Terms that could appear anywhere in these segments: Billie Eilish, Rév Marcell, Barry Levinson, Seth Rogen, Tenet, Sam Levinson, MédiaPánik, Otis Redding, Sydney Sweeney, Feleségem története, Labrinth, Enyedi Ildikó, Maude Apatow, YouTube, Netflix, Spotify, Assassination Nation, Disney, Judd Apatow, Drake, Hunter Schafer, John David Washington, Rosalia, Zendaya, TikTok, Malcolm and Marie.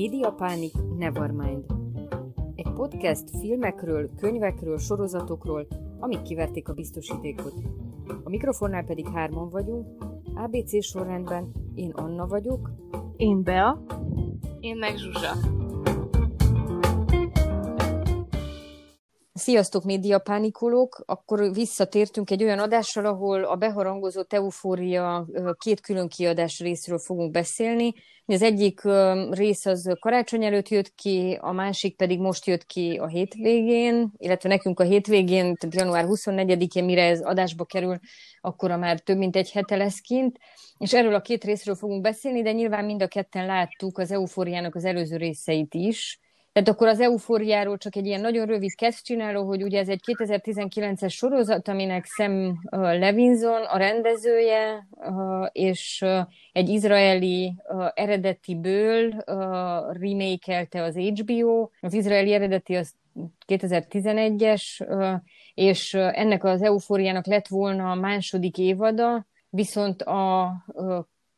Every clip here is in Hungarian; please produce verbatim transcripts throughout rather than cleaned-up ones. MédiaPánik Nevermind. Egy podcast filmekről, könyvekről, sorozatokról, amik kiverték a biztosítékot. A mikrofonnál pedig hárman vagyunk, á bé cé sorrendben én Anna vagyok, én Bea, én meg Zsuzsa. Sziasztok, médiapánikolók! Akkor visszatértünk egy olyan adással, ahol a beharangozott Eufória két külön kiadás részről fogunk beszélni. Az egyik rész az karácsony előtt jött ki, a másik pedig most jött ki a hétvégén, illetve nekünk a hétvégén, január huszonnegyedikén, mire ez adásba kerül, akkora már több mint egy hete lesz kint. És erről a két részről fogunk beszélni, de nyilván mind a ketten láttuk az Eufóriának az előző részeit is. Tehát akkor az Eufóriáról csak egy ilyen nagyon rövid kezd csináló, hogy ugye ez egy kétezer-tizenkilences sorozat, aminek Sam Levinson a rendezője, és egy izraeli eredetiből remake-elte az há bé o. Az izraeli eredeti az kétezer-tizenegyes, és ennek az Eufóriának lett volna a második évada, viszont a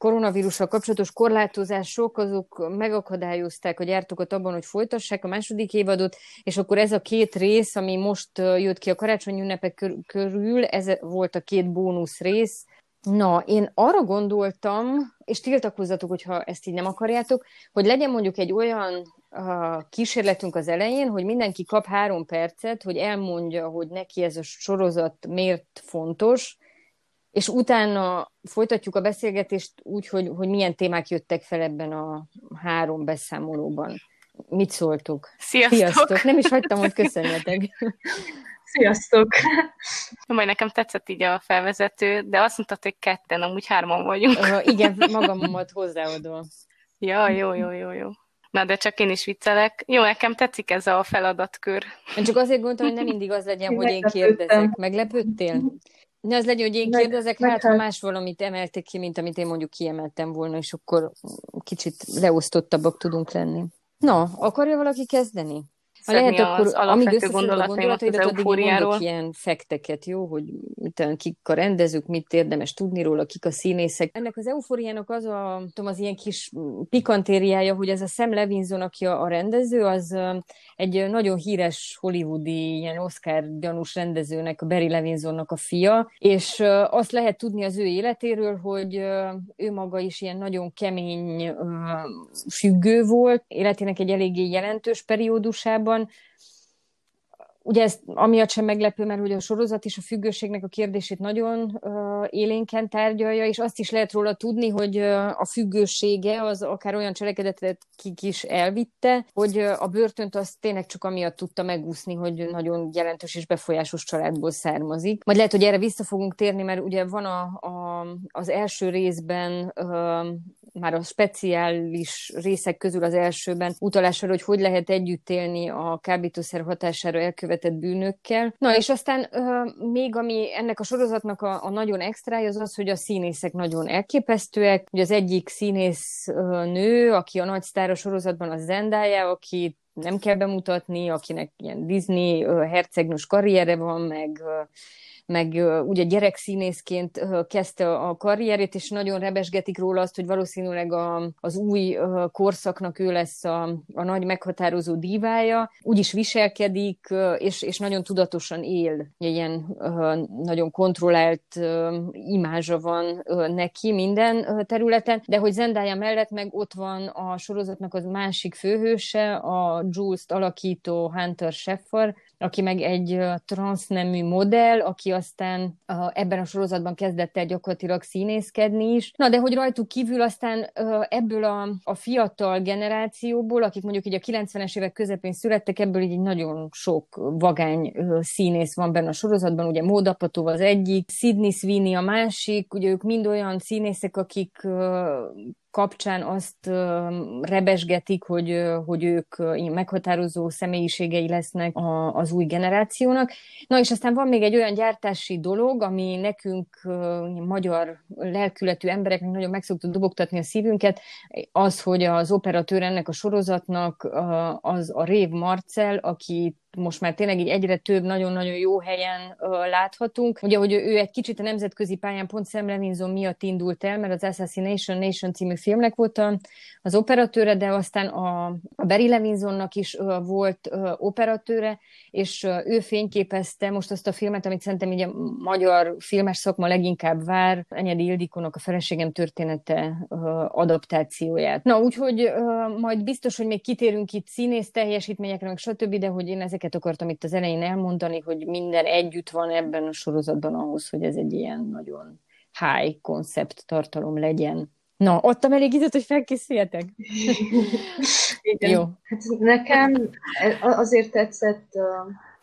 koronavírussal kapcsolatos korlátozások, azok megakadályozták a gyártókat abban, hogy folytassák a második évadot, és akkor ez a két rész, ami most jött ki a karácsonyi ünnepek körül, ez volt a két bónusz rész. Na, én arra gondoltam, és tiltakozzatok, hogyha ezt így nem akarjátok, hogy legyen mondjuk egy olyan uh, kísérletünk az elején, hogy mindenki kap három percet, hogy elmondja, hogy neki ez a sorozat miért fontos, és utána folytatjuk a beszélgetést úgy, hogy, hogy milyen témák jöttek fel ebben a három beszámolóban. Mit szóltuk? Sziasztok! Sziasztok. Nem is hagytam, hogy köszönjetek. Sziasztok! Na, majd nekem tetszett így a felvezető, de azt mondtad, hogy ketten, amúgy hárman vagyunk. Uh, igen, magamat hozzáadom. Ja, jó, jó, jó, jó. Na, de csak én is viccelek. Jó, nekem tetszik ez a feladatkör. Én csak azért gondolom, hogy nem mindig az legyen, én hogy én kérdezek. Meglepődtél? Ne az legyen, hogy én kérdezek, meg, hát meg, ha más valamit emeltek ki, mint amit én mondjuk kiemeltem volna, és akkor kicsit leosztottabbak tudunk lenni. Na, akarja valaki kezdeni? Ha lehet, akkor amíg összeszedem a gondolataidat, addig mondok ilyen fekteket, jó? Hogy mit, kik a rendezők, mit érdemes tudni róla, kik a színészek. Ennek az Eufóriának az a, tudom, az ilyen kis pikantériája, hogy ez a Sam Levinson, aki a rendező, az egy nagyon híres hollywoodi, ilyen Oscar gyanús rendezőnek, a Barry Levinsonnak a fia, és azt lehet tudni az ő életéről, hogy ő maga is ilyen nagyon kemény függő volt, életének egy eléggé jelentős periódusában. Ugye ez amiatt sem meglepő, mert hogy a sorozat is a függőségnek a kérdését nagyon uh, élénken tárgyalja, és azt is lehet róla tudni, hogy uh, a függősége az akár olyan cselekedetet kik is elvitte, hogy uh, a börtönt azt tényleg csak amiatt tudta megúszni, hogy nagyon jelentős és befolyásos családból származik. Majd lehet, hogy erre vissza fogunk térni, mert ugye van a, a, az első részben... Uh, már a speciális részek közül az elsőben utalásra, hogy hogy lehet együtt élni a kábítószer hatására elkövetett bűnökkel. Na, és aztán euh, még ami ennek a sorozatnak a, a nagyon extrája, az az, hogy a színészek nagyon elképesztőek. Ugye az egyik színész euh, nő, aki a nagy sztár a sorozatban, a Zendaya, aki nem kell bemutatni, akinek ilyen Disney euh, hercegnős karriere van, meg... Euh, meg ugye gyerekszínészként kezdte a karrierét, és nagyon rebesgetik róla azt, hogy valószínűleg a, az új korszaknak ő lesz a, a nagy meghatározó dívája. Úgy is viselkedik, és, és nagyon tudatosan él. Ilyen nagyon kontrollált imázsa van neki minden területen, de hogy Zendaya mellett meg ott van a sorozatnak az másik főhőse, a Jules-t alakító Hunter Schafer, aki meg egy transznemű modell, aki aztán ebben a sorozatban kezdett el gyakorlatilag színészkedni is. Na, de hogy rajtuk kívül aztán ebből a, a fiatal generációból, akik mondjuk így a kilencvenes évek közepén születtek, ebből így nagyon sok vagány színész van benne a sorozatban, ugye Maude Apatow az egyik, Sydney Sweeney a másik, ugye ők mind olyan színészek, akik... kapcsán azt rebesgetik, hogy, hogy ők meghatározó személyiségei lesznek a, az új generációnak. Na, és aztán van még egy olyan gyártási dolog, ami nekünk, magyar lelkületű embereknek nagyon meg szoktuk dobogtatni a szívünket, az, hogy az operatőr ennek a sorozatnak az a Rév Marcell, akit most már tényleg így egyre több, nagyon-nagyon jó helyen uh, láthatunk. Ugye, hogy ő egy kicsit a nemzetközi pályán pont Sam Levinson miatt indult el, mert az Assassination Nation című filmnek volt a, az operatőre, de aztán a, a Barry Levinsonnak is uh, volt uh, operatőre, és uh, ő fényképezte most azt a filmet, amit szerintem így a magyar filmes szakma leginkább vár, Enyedi Ildikónak a Feleségem története uh, adaptációját. Na, úgyhogy uh, majd biztos, hogy még kitérünk itt színész teljesítményekre, meg stb., de hogy én ezek akartam itt az elején elmondani, hogy minden együtt van ebben a sorozatban ahhoz, hogy ez egy ilyen nagyon high koncept tartalom legyen. Na, adtam elég időt, hogy felkészüljetek? Jó. Hát nekem azért tetszett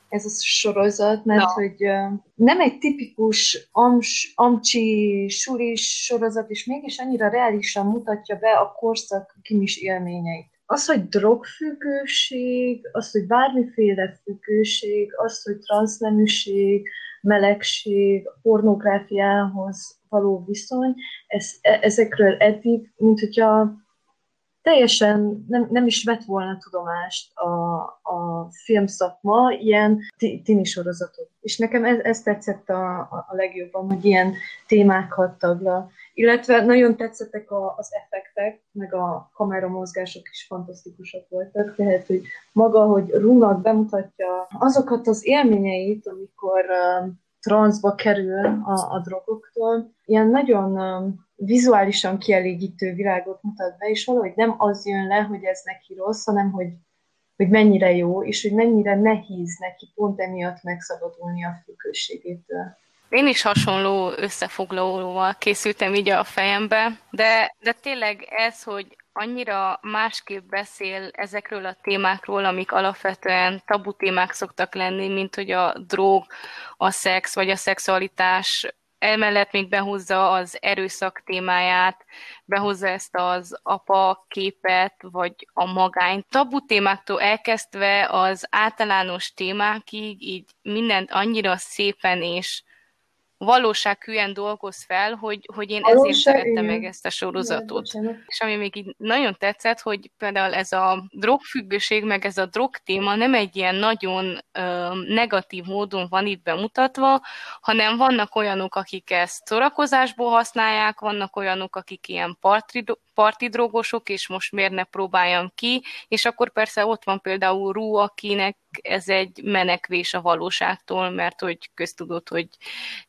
ez a sorozat, mert no. hogy nem egy tipikus ams, amcsi sulis sorozat, és mégis annyira reálisan mutatja be a korszak gimis élményeit. Az, hogy drogfüggőség, az, hogy bármiféle függőség, az, hogy transzneműség, melegség, pornográfiához való viszony, ez, ezekről eddig, mint hogyha teljesen nem, nem is vett volna tudomást a, a filmszakma ilyen tini sorozatot. És nekem ez, ez tetszett a, a legjobban, hogy ilyen témákat taglal. Illetve nagyon tetszettek a, az effektek, meg a kameramozgások is fantasztikusak voltak. Tehát, hogy maga, hogy Rúnak bemutatja azokat az élményeit, amikor um, transzba kerül a, a drogoktól, ilyen nagyon um, vizuálisan kielégítő világot mutat be, és valahogy nem az jön le, hogy ez neki rossz, hanem hogy, hogy mennyire jó, és hogy mennyire nehéz neki pont emiatt megszabadulni a függőségétől. Én is hasonló összefoglalóval készültem így a fejembe, de, de tényleg ez, hogy annyira másképp beszél ezekről a témákról, amik alapvetően tabu témák szoktak lenni, mint hogy a drog, a szex vagy a szexualitás. Emellett még behozza az erőszak témáját, behozza ezt az apa képet, vagy a magány. Tabu témáktól elkezdve az általános témákig így mindent annyira szépen és valósághűen dolgoz fel, hogy, hogy én valóság, ezért szerettem meg ezt a sorozatot. Igen. És ami még így nagyon tetszett, hogy például ez a drogfüggőség, meg ez a drogtéma nem egy ilyen nagyon ö, negatív módon van itt bemutatva, hanem vannak olyanok, akik ezt szórakozásból használják, vannak olyanok, akik ilyen partridó, partidrogosok, és most miért ne próbáljam ki, és akkor persze ott van például Rú, akinek ez egy menekvés a valóságtól, mert hogy köztudott, hogy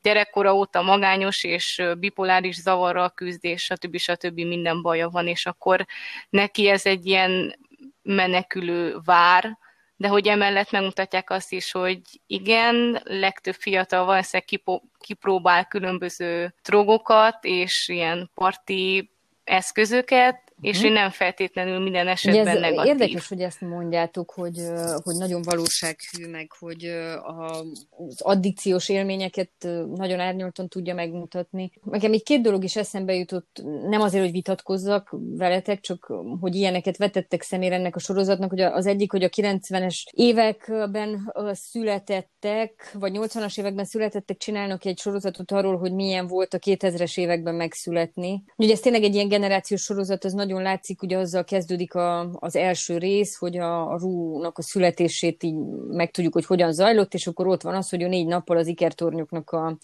gyerekkora óta magányos, és bipoláris zavarral küzd, és stb. stb. Minden baja van, és akkor neki ez egy ilyen menekülő vár, de hogy emellett megmutatják azt is, hogy igen, legtöbb fiatal valószínűleg kipróbál különböző drogokat, és ilyen parti eszközöket, és hogy nem feltétlenül minden esetben ez negatív. Érdekes, hogy ezt mondjátok, hogy, hogy nagyon valósághű, meg hogy a, az addikciós élményeket nagyon árnyaltan tudja megmutatni. Nekem így két dolog is eszembe jutott, nem azért, hogy vitatkozzak veletek, csak hogy ilyeneket vetettek szemére ennek a sorozatnak, hogy az egyik, hogy a kilencvenes években születettek, vagy nyolcvanas években születettek, csinálnak egy sorozatot arról, hogy milyen volt a kétezres években megszületni. Ugye ez tényleg egy ilyen generációs sorozat, az nagyon látszik, ugye azzal kezdődik a, az első rész, hogy a, a Rúnak a születését így megtudjuk, hogy hogyan zajlott, és akkor ott van az, hogy ő négy nappal az ikertornyoknak a,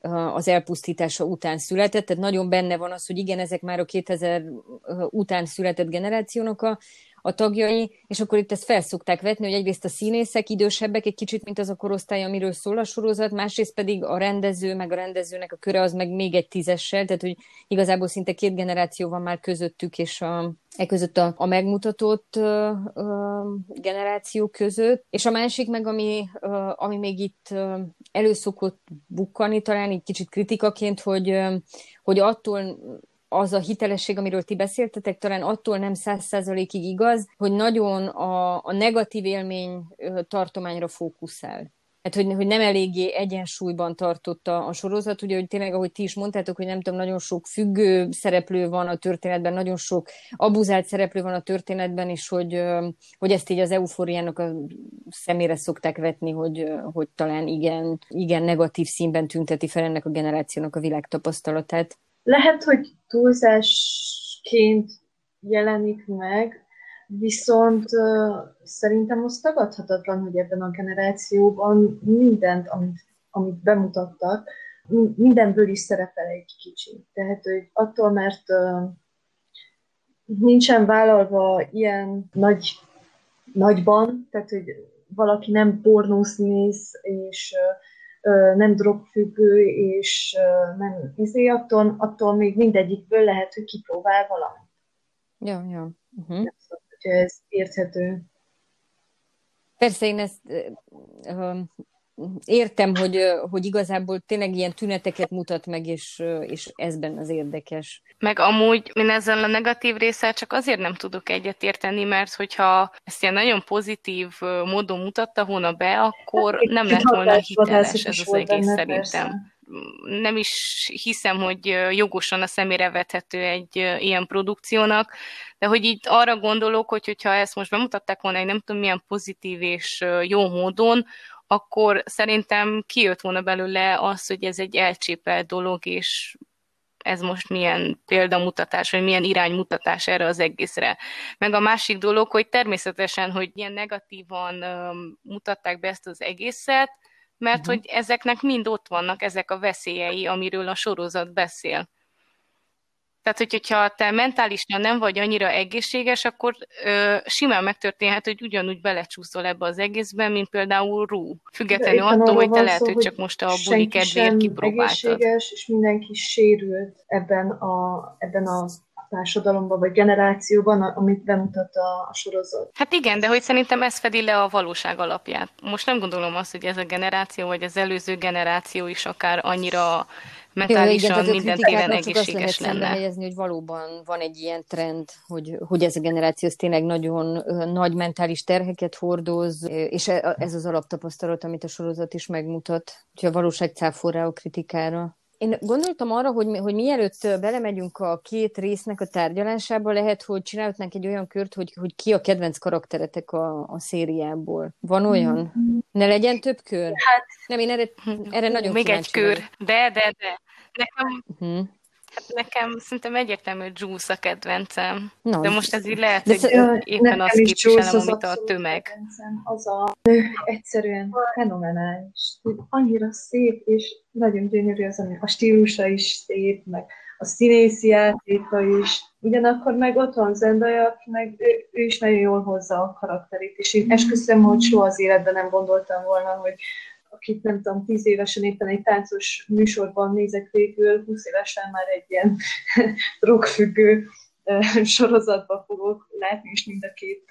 a, az elpusztítása után született, tehát nagyon benne van az, hogy igen, ezek már a kétezer után született generációnak a, a tagjai, és akkor itt ezt felszokták vetni, hogy egyrészt a színészek idősebbek egy kicsit, mint az a korosztály, amiről szól a sorozat, másrészt pedig a rendező, meg a rendezőnek a köre az meg még egy tízessel, tehát hogy igazából szinte két generáció van már közöttük, és a, e között a, a megmutatott ö, ö, generáció között. És a másik meg, ami, ö, ami még itt ö, előszokott bukkani, talán így kicsit kritikaként, hogy, ö, hogy attól az a hitelesség, amiről ti beszéltetek, talán attól nem száz százalékig igaz, hogy nagyon a, a negatív élmény tartományra fókuszál. Hát, hogy, hogy nem eléggé egyensúlyban tartott a, a sorozat, ugye, hogy tényleg, ahogy ti is mondtátok, hogy nem tudom, nagyon sok függő szereplő van a történetben, nagyon sok abuzált szereplő van a történetben, és hogy, hogy ezt így az eufóriának a szemére szokták vetni, hogy, hogy talán igen, igen negatív színben tünteti fel ennek a generációnak a világtapasztalatát. Lehet, hogy túlzásként jelenik meg, Viszont uh, szerintem az tagadhatatlan, hogy ebben a generációban mindent, amit, amit bemutattak, mindenből is szerepel egy kicsit. Tehát, hogy attól, mert uh, nincsen vállalva ilyen nagy, nagyban, tehát, hogy valaki nem pornózt néz, és uh, nem drogfüggő, és uh, nem izé, attól, attól még mindegyikből lehet, hogy kipróbál valamit. Jó, jó. Uh-huh. Ez érthető. Persze, én ezt uh, értem, hogy, hogy igazából tényleg ilyen tüneteket mutat meg, és, és ezben az érdekes. Meg amúgy én ezzel a negatív résszel csak azért nem tudok egyet érteni, mert hogyha ezt ilyen nagyon pozitív módon mutatta volna be, akkor nem lett volna hiteles ez az egész szerintem. Nem is hiszem, hogy jogosan a szemére vethető egy ilyen produkciónak, de hogy itt arra gondolok, hogy hogyha ezt most bemutatták volna, hogy nem tudom milyen pozitív és jó módon, akkor szerintem kijött volna belőle az, hogy ez egy elcsépelt dolog, és ez most milyen példamutatás, vagy milyen iránymutatás erre az egészre. Meg a másik dolog, hogy természetesen, hogy ilyen negatívan mutatták be ezt az egészet, mert hogy ezeknek mind ott vannak ezek a veszélyei, amiről a sorozat beszél. Tehát, hogyha te mentálisan nem vagy annyira egészséges, akkor ö, simán megtörténhet, hogy ugyanúgy belecsúszol ebbe az egészben, mint például Rú. Függetlenül attól, hogy te lehet, szó, hogy csak most a buli kedvéért kipróbáltad. Senki sem egészséges, és mindenki sérült ebben a, ebben a társadalomban, vagy generációban, amit bemutat a, a sorozat. Hát igen, de hogy szerintem ez fedi le a valóság alapját. Most nem gondolom azt, hogy ez a generáció, vagy az előző generáció is akár annyira mentálisan minden téren egészséges lenne. Azt lehet, hogy valóban van egy ilyen trend, hogy, hogy ez a generáció tényleg nagyon nagy mentális terheket hordoz, és ez az alaptapasztalat, amit a sorozat is megmutat, hogy a valóság cáfolja a kritikára. Én gondoltam arra, hogy, mi, hogy mielőtt belemegyünk a két résznek a tárgyalásába, lehet, hogy csinálhatnánk egy olyan kört, hogy, hogy ki a kedvenc karakteretek a, a szériából. Van olyan? Ne legyen több kör? Hát, nem, én erre, erre nagyon még kíváncsi. Még egy kör. De, de, de. Nekem, uh-huh. hát nekem szerintem egyértelmű Juice a kedvencem. No, de most ez így lehet, hogy szó, éppen azt képviselem, az amit a tömeg. Kedvencem, az a egyszerűen fenomenális. Annyira szép, és nagyon gyönyörű az, ami a stílusa is szép, meg a színészi játéka is. Ugyanakkor meg ott van Zendaya, meg ő, ő is nagyon jól hozza a karakterét, és én esküszöm, hogy soha az életben nem gondoltam volna, hogy akit nem tudom, tíz évesen éppen egy táncos műsorban nézek végül, húsz évesen már egy ilyen drogfüggő sorozatban fogok látni, és mind a két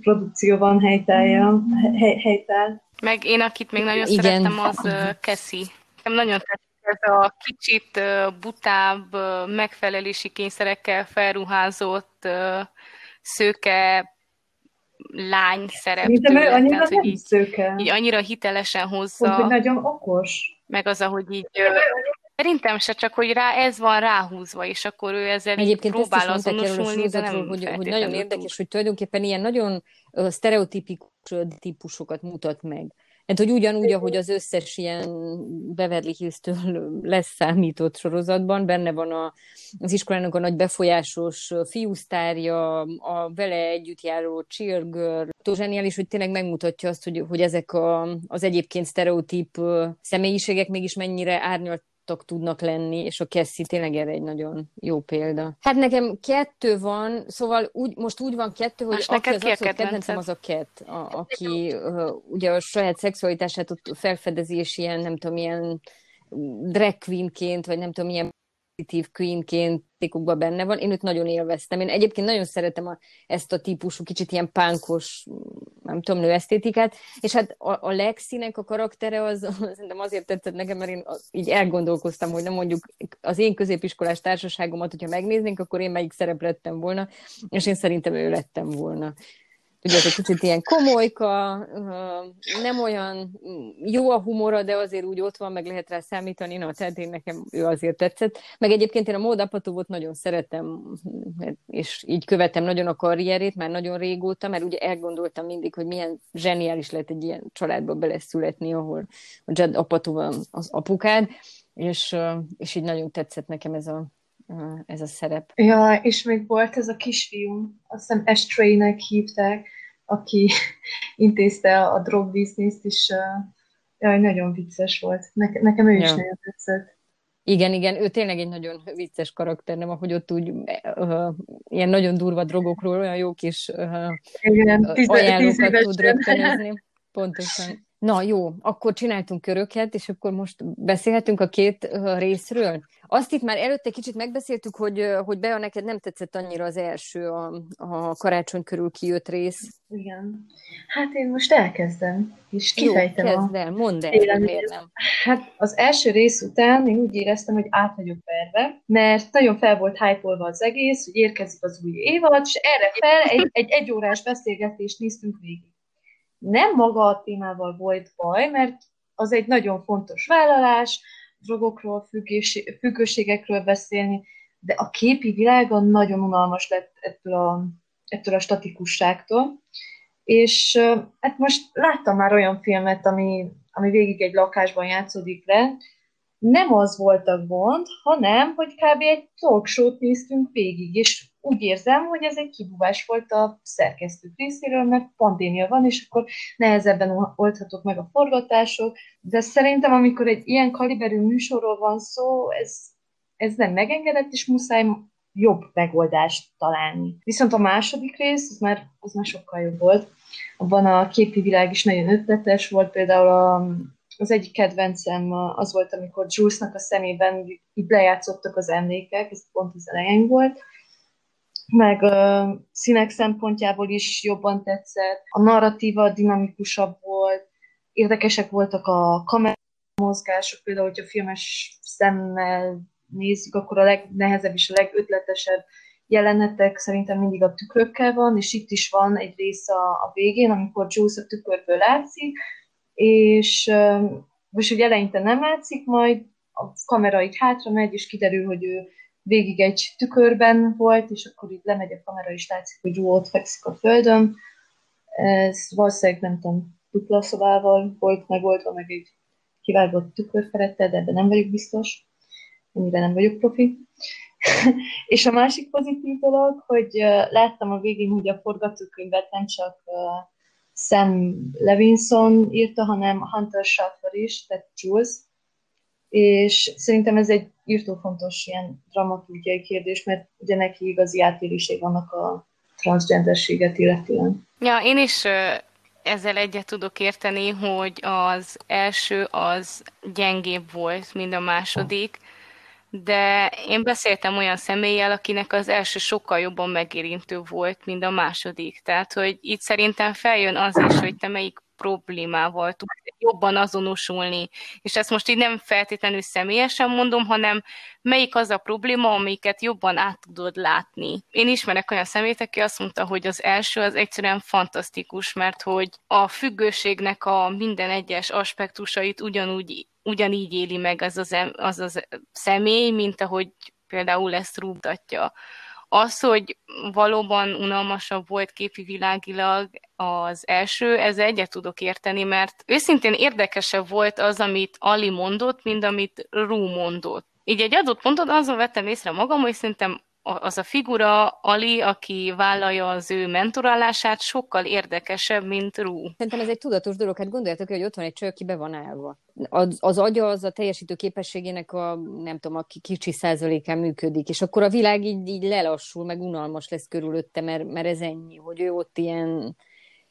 produkcióban helytálja, hely, helytál. Meg én, akit még nagyon Igen. szerettem, az Cassie. Nagyon tetszik ez a kicsit butább, megfelelési kényszerekkel felruházott szőke lány szerep. Tőle, annyira tehát, így, így annyira hitelesen hozza. Hogy nagyon okos. Meg az, ahogy így... Szerintem se csak, hogy rá, ez van ráhúzva, és akkor ő ezzel egyébként próbál azonosulni, de nem hogy, hogy nagyon érdekes, hogy tulajdonképpen ilyen nagyon uh, sztereotipikus típusokat mutat meg. Hát, hogy ugyanúgy, ahogy az összes ilyen Beverly Hills-től leszámított sorozatban, benne van a, az iskolának a nagy befolyásos fiúsztárja, a vele együtt járó cheer girl. Tó zseniális, hogy tényleg megmutatja azt, hogy, hogy ezek a, az egyébként sztereotíp személyiségek mégis mennyire árnyalt tudnak lenni, és a Cassie tényleg erre egy nagyon jó példa. Hát nekem kettő van, szóval úgy, most úgy van kettő, hogy aki az abszolút kedvencem, az a Cat, a, aki uh, ugye a saját szexualitását ott felfedezi, és ilyen, nem tudom, ilyen drag queenként, vagy nem tudom, ilyen pozitív queenként tékukban benne van. Én őt nagyon élveztem. Én egyébként nagyon szeretem a, ezt a típusú, kicsit ilyen pánkos, nem tudom, nőesztétikát, és hát a, a Lexinek a karaktere az, szerintem azért tetszett nekem, mert én az, így elgondolkoztam, hogy nem mondjuk az én középiskolás társaságomat, hogyha megnéznénk, akkor én melyik szerep lettem volna, és én szerintem ő lettem volna. Ugye ez egy kicsit ilyen komolyka, nem olyan jó a humora, de azért úgy ott van, meg lehet rá számítani, na, tehát én nekem ő azért tetszett. Meg egyébként én a Maude Apatowot nagyon szeretem, és így követem nagyon a karrierét, már nagyon régóta, mert ugye elgondoltam mindig, hogy milyen zseniális lehet egy ilyen családba beleszületni, ahol a Judd Apatow az apukád, és, és így nagyon tetszett nekem ez a ez a szerep. Ja, és még volt ez a kisfiú, azt hiszem Estray-nek hívták, aki intézte a drog bizniszt, és jaj, nagyon vicces volt. Ne- nekem ő is ja. nagyon tetszett. Igen, igen, ő tényleg egy nagyon vicces karakter, nem ahogy ott úgy uh, ilyen nagyon durva drogokról olyan jó kis uh, igen, tíz, ajánlókat tíz tud rögtönözni. Pontosan. Na jó, akkor csináltunk köröket, és akkor most beszélhetünk a két uh, részről. Azt itt már előtte kicsit megbeszéltük, hogy, hogy Bea, neked nem tetszett annyira az első, a, a karácsony körül kijött rész. Igen. Hát én most elkezdem, és kifejtem. Jó, kezd el, mondd el, miért nem. Hát az első rész után én úgy éreztem, hogy át vagyok verve, mert nagyon fel volt hype-olva az egész, hogy érkezik az új évad, és erre fel egy, egy egyórás beszélgetést néztünk végig. Nem maga a témával volt baj, mert az egy nagyon fontos vállalás, drogokról, függőség, függőségekről beszélni, de a képi világa nagyon unalmas lett ettől a, ettől a statikusságtól. És hát most láttam már olyan filmet, ami, ami végig egy lakásban játszódik le. Nem az volt a gond, hanem, hogy kb. Egy talk show-t néztünk végig, és úgy érzem, hogy ez egy kibúvás volt a szerkesztő részéről, mert pandémia van, és akkor nehezebben oldhatók meg a forgatások, de szerintem, amikor egy ilyen kaliberű műsorról van szó, ez, ez nem megengedett, és muszáj jobb megoldást találni. Viszont a második rész, az már, az már sokkal jobb volt. Abban a képi világ is nagyon ötletes volt, például a... Az egyik kedvencem az volt, amikor Jules-nak a szemében így lejátszottak az emlékek, ez pont az elején volt, meg ö, színek szempontjából is jobban tetszett, a narratíva dinamikusabb volt, érdekesek voltak a kameramozgások, például, hogyha filmes szemmel nézzük, akkor a legnehezebb és a legötletesebb jelenetek szerintem mindig a tükrökkel van, és itt is van egy rész a, a végén, amikor Jules a tükörből látszik, és most ugye eleinte nem látszik, majd a kamera így hátra megy, és kiderül, hogy ő végig egy tükörben volt, és akkor így lemegy a kamera, és látszik, hogy jó, ott fekszik a földön. Ez valószínűleg, nem tudom, dupla szobával volt megoldva, meg egy kivágott tükörfelettel, de ebben nem vagyok biztos, ennyire nem vagyok profi. És a másik pozitív dolog, hogy láttam a végén, hogy a forgatókönyvet nem csak Sam Levinson írta, hanem Hunter Schafer is, tehát Jules, és szerintem ez egy írtó fontos ilyen dramaturgiai kérdés, mert ugye neki igazi átéléséig vannak a transzgenderséget illetően. Ja, én is ezzel egyet tudok érteni, hogy az első az gyengébb volt, mint a második, de én beszéltem olyan személlyel, akinek az első sokkal jobban megérintő volt, mint a második. Tehát, hogy itt szerintem feljön az is, hogy te melyik problémával tudsz jobban azonosulni. És ezt most így nem feltétlenül személyesen mondom, hanem melyik az a probléma, amiket jobban át tudod látni. Én ismerek olyan személyt, aki azt mondta, hogy az első az egyszerűen fantasztikus, mert hogy a függőségnek a minden egyes aspektusait ugyanúgy ugyanígy éli meg az az, em, az az személy, mint ahogy például ezt rúgtatja. Az, hogy valóban unalmasabb volt képi világilag az első, ezzel egyet tudok érteni, mert őszintén érdekesebb volt az, amit Ali mondott, mint amit Rú mondott. Így egy adott ponton azon vettem észre magam, hogy szerintem az a figura, Ali, aki vállalja az ő mentorálását, sokkal érdekesebb, mint Rú. Szerintem ez egy tudatos dolog, hát gondoljátok, hogy ott van egy csaj, aki be van állva. Az, az agya az a teljesítő képességének a, nem tudom, a kicsi százalékán működik, és akkor a világ így, így lelassul, meg unalmas lesz körülötte, mert, mert ez ennyi, hogy ő ott ilyen...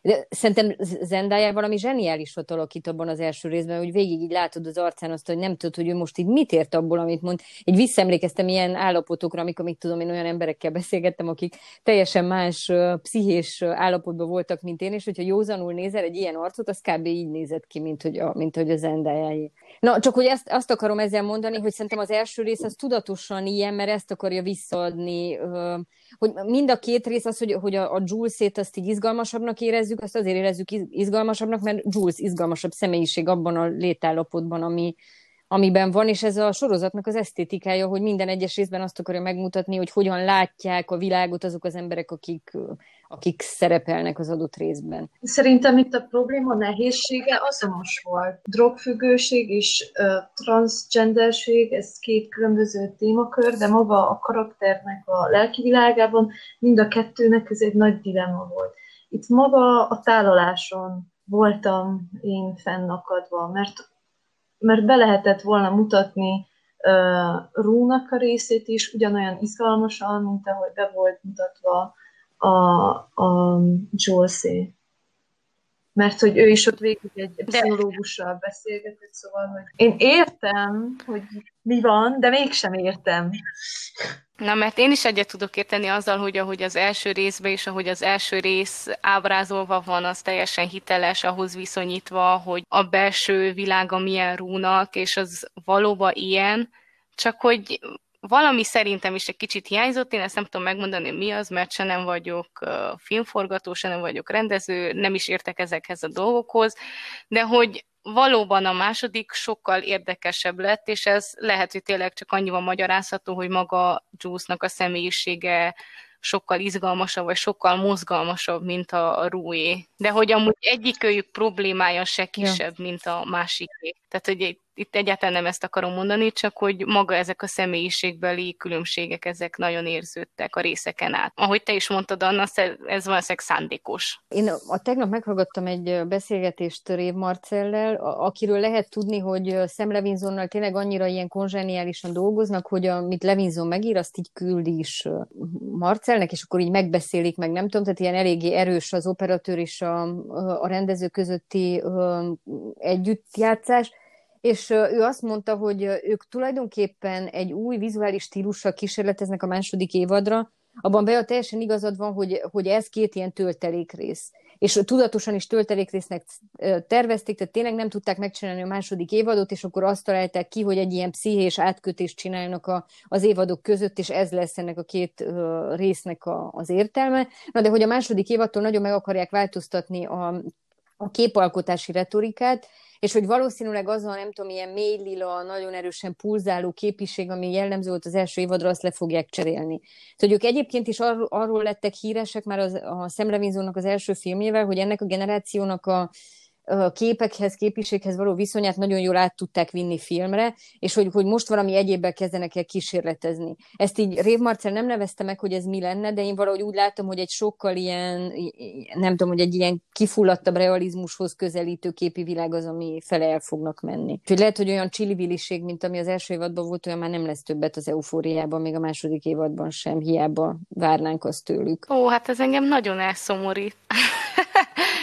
De szerintem Zendaya valami zseniálisat alakít abban az első részben, hogy végig így látod az arcán azt, hogy nem tudod, hogy ő most így mit ért abból, amit mond. Így visszaemlékeztem ilyen állapotokra, amikor még tudom, én olyan emberekkel beszélgettem, akik teljesen más pszichés állapotban voltak, mint én, és hogyha józanul nézel egy ilyen arcot, az kb. Így nézett ki, mint hogy a, mint hogy a Zendayájé. Na, csak hogy ezt, azt akarom ezzel mondani, hogy szerintem az első rész az tudatosan ilyen, mert ezt akarja visszaadni, hogy mind a két rész az, hogy, hogy a, a Jules-ét azt így izgalmasabbnak érezzük, azt azért érezzük izgalmasabbnak, mert Jules izgalmasabb személyiség abban a létállapotban, ami, amiben van, és ez a sorozatnak az esztétikája, hogy minden egyes részben azt akarja megmutatni, hogy hogyan látják a világot azok az emberek, akik, akik szerepelnek az adott részben. Szerintem itt a probléma nehézsége azonos volt. Drogfüggőség és uh, transzgenderség, ez két különböző témakör, de maga a karakternek a lelkivilágában mind a kettőnek ez egy nagy dilemma volt. Itt maga a tálaláson voltam én fennakadva, mert mert be lehetett volna mutatni uh, Rónak a részét is, ugyanolyan izgalmasan, mint ahogy be volt mutatva a, a Joel-szé. Mert hogy ő is ott végig egy pszichológussal beszélgetett, szóval, hogy én értem, hogy mi van, de mégsem értem. Na, mert én is egyet tudok érteni azzal, hogy ahogy az első részben és ahogy az első rész ábrázolva van, az teljesen hiteles ahhoz viszonyítva, hogy a belső világa milyen Rónak, és az valóban ilyen, csak hogy valami szerintem is egy kicsit hiányzott, én ezt nem tudom megmondani, mi az, mert se nem vagyok filmforgató, se nem vagyok rendező, nem is értek ezekhez a dolgokhoz, de hogy valóban a második sokkal érdekesebb lett, és ez lehet, hogy tényleg csak annyival magyarázható, hogy maga Juice-nak a személyisége sokkal izgalmasabb, vagy sokkal mozgalmasabb, mint a Róé. De hogy amúgy egyikőjük problémája se kisebb, ja. mint a másiké. Tehát, hogy itt egyáltalán nem ezt akarom mondani, csak hogy maga ezek a személyiségbeli különbségek, ezek nagyon érződtek a részeken át. Ahogy te is mondtad, Anna, ez valószínűleg szándékos. Én a tegnap meghallgattam egy beszélgetést Rév Marcell-lel, akiről lehet tudni, hogy Sam Levinsonnal tényleg annyira ilyen konzseniálisan dolgoznak, hogy amit Levinson megír, azt így küld is Marcellnek, és akkor így megbeszélik meg, nem tudom, tehát ilyen eléggé erős az operatőr és a, a rendező közötti együttjátszás. És ő azt mondta, hogy ők tulajdonképpen egy új vizuális stílussal kísérleteznek a második évadra, abban be a teljesen igazad van, hogy, hogy ez két ilyen töltelékrész. És tudatosan is töltelékrésznek tervezték, tehát tényleg nem tudták megcsinálni a második évadot, és akkor azt találták ki, hogy egy ilyen pszichés átkötést csinálnak a, az évadok között, és ez lesz ennek a két résznek a, az értelme. Na de hogy a második évadtól nagyon meg akarják változtatni a, a képalkotási retorikát, és hogy valószínűleg az a, nem tudom, ilyen mély lila, nagyon erősen pulzáló képiség, ami jellemző volt az első évadra, azt le fogják cserélni. Tehát ők egyébként is arról, arról lettek híresek már az, a Sam Levinsonnak az első filmjével, hogy ennek a generációnak a, a képekhez, képiséghez való viszonyát nagyon jól át tudták vinni filmre, és hogy, hogy most valami egyébben kezdenek el kísérletezni. Ezt így Rév Marcell nem nevezte meg, hogy ez mi lenne, de én valahogy úgy láttam, hogy egy sokkal ilyen, nem tudom, hogy egy ilyen kifulladtabb realizmushoz közelítő képi világ az, ami fele el fognak menni. Úgyhogy lehet, hogy olyan csiliviliség, mint ami az első évadban volt, olyan már nem lesz többet az Eufóriában, még a második évadban sem, hiába várnánk azt tőlük. Ó, hát ez engem nagyon elszomorít.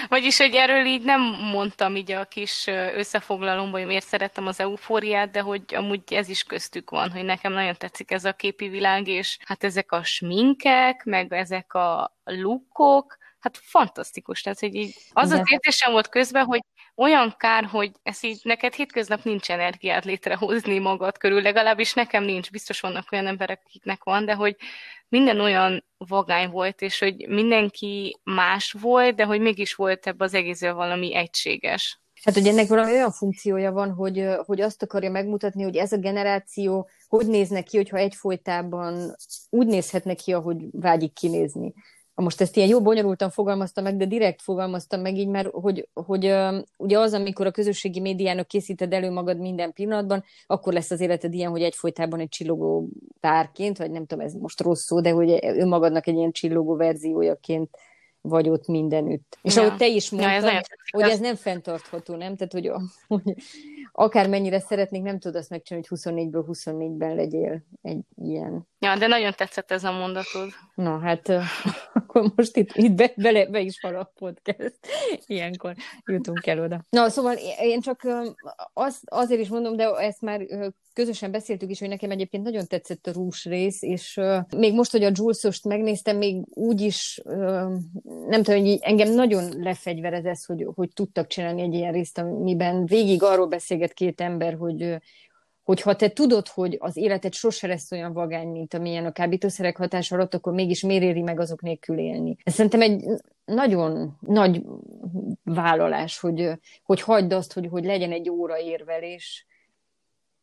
Vagyis, hogy erről így nem mondtam így a kis összefoglalomban, hogy miért szerettem az Eufóriát, de hogy amúgy ez is köztük van, hogy nekem nagyon tetszik ez a képi világ, és hát ezek a sminkek, meg ezek a lookok, hát fantasztikus. Tehát, hogy így az az érzésem volt közben, hogy olyan kár, hogy ez így neked hétköznap nincs energiát létrehozni magad körül, legalábbis nekem nincs, biztos vannak olyan emberek, akiknek van, de hogy minden olyan vagány volt, és hogy mindenki más volt, de hogy mégis volt ebben az egészben valami egységes. Hát, hogy ennek valami olyan funkciója van, hogy, hogy azt akarja megmutatni, hogy ez a generáció hogy néznek ki, hogyha egyfolytában úgy nézhetnek ki, ahogy vágyik kinézni. Most ezt ilyen jó bonyolultan fogalmaztam meg, de direkt fogalmaztam meg így, mert hogy, hogy uh, ugye az, amikor a közösségi médiának készíted elő magad minden pillanatban, akkor lesz az életed ilyen, hogy egyfolytában egy csillogó tárként, vagy nem tudom, ez most rossz szó, de hogy önmagadnak egy ilyen csillogó verziójaként vagy ott mindenütt. És ja. ahogy te is mondtad, ja, ez nagyon... hogy ez nem fenntartható, nem? Tehát, hogy, hogy akármennyire szeretnék, nem tudod azt megcsinálni, hogy huszonnégyből huszonnégyben legyél egy ilyen. Ja, de nagyon tetszett ez a mondatod. Na, hát euh, akkor most itt, itt be, bele, be is hal a podcast. Ilyenkor jutunk el oda. Na, szóval én csak az, azért is mondom, de ezt már közösen beszéltük is, hogy nekem egyébként nagyon tetszett a Rús rész, és uh, még most, hogy a Jules-ost megnéztem, még úgy is, uh, nem tudom, hogy engem nagyon lefegyverez ez, hogy, hogy tudtak csinálni egy ilyen részt, amiben végig arról beszélget két ember, hogy hogy ha te tudod, hogy az életed sose lesz olyan vagány, mint amilyen a kábítószerek hatása alatt, akkor mégis miért éri meg azok nélkül élni. Ez szerintem egy nagyon nagy vállalás, hogy, hogy hagyd azt, hogy, hogy legyen egy óraérvelés,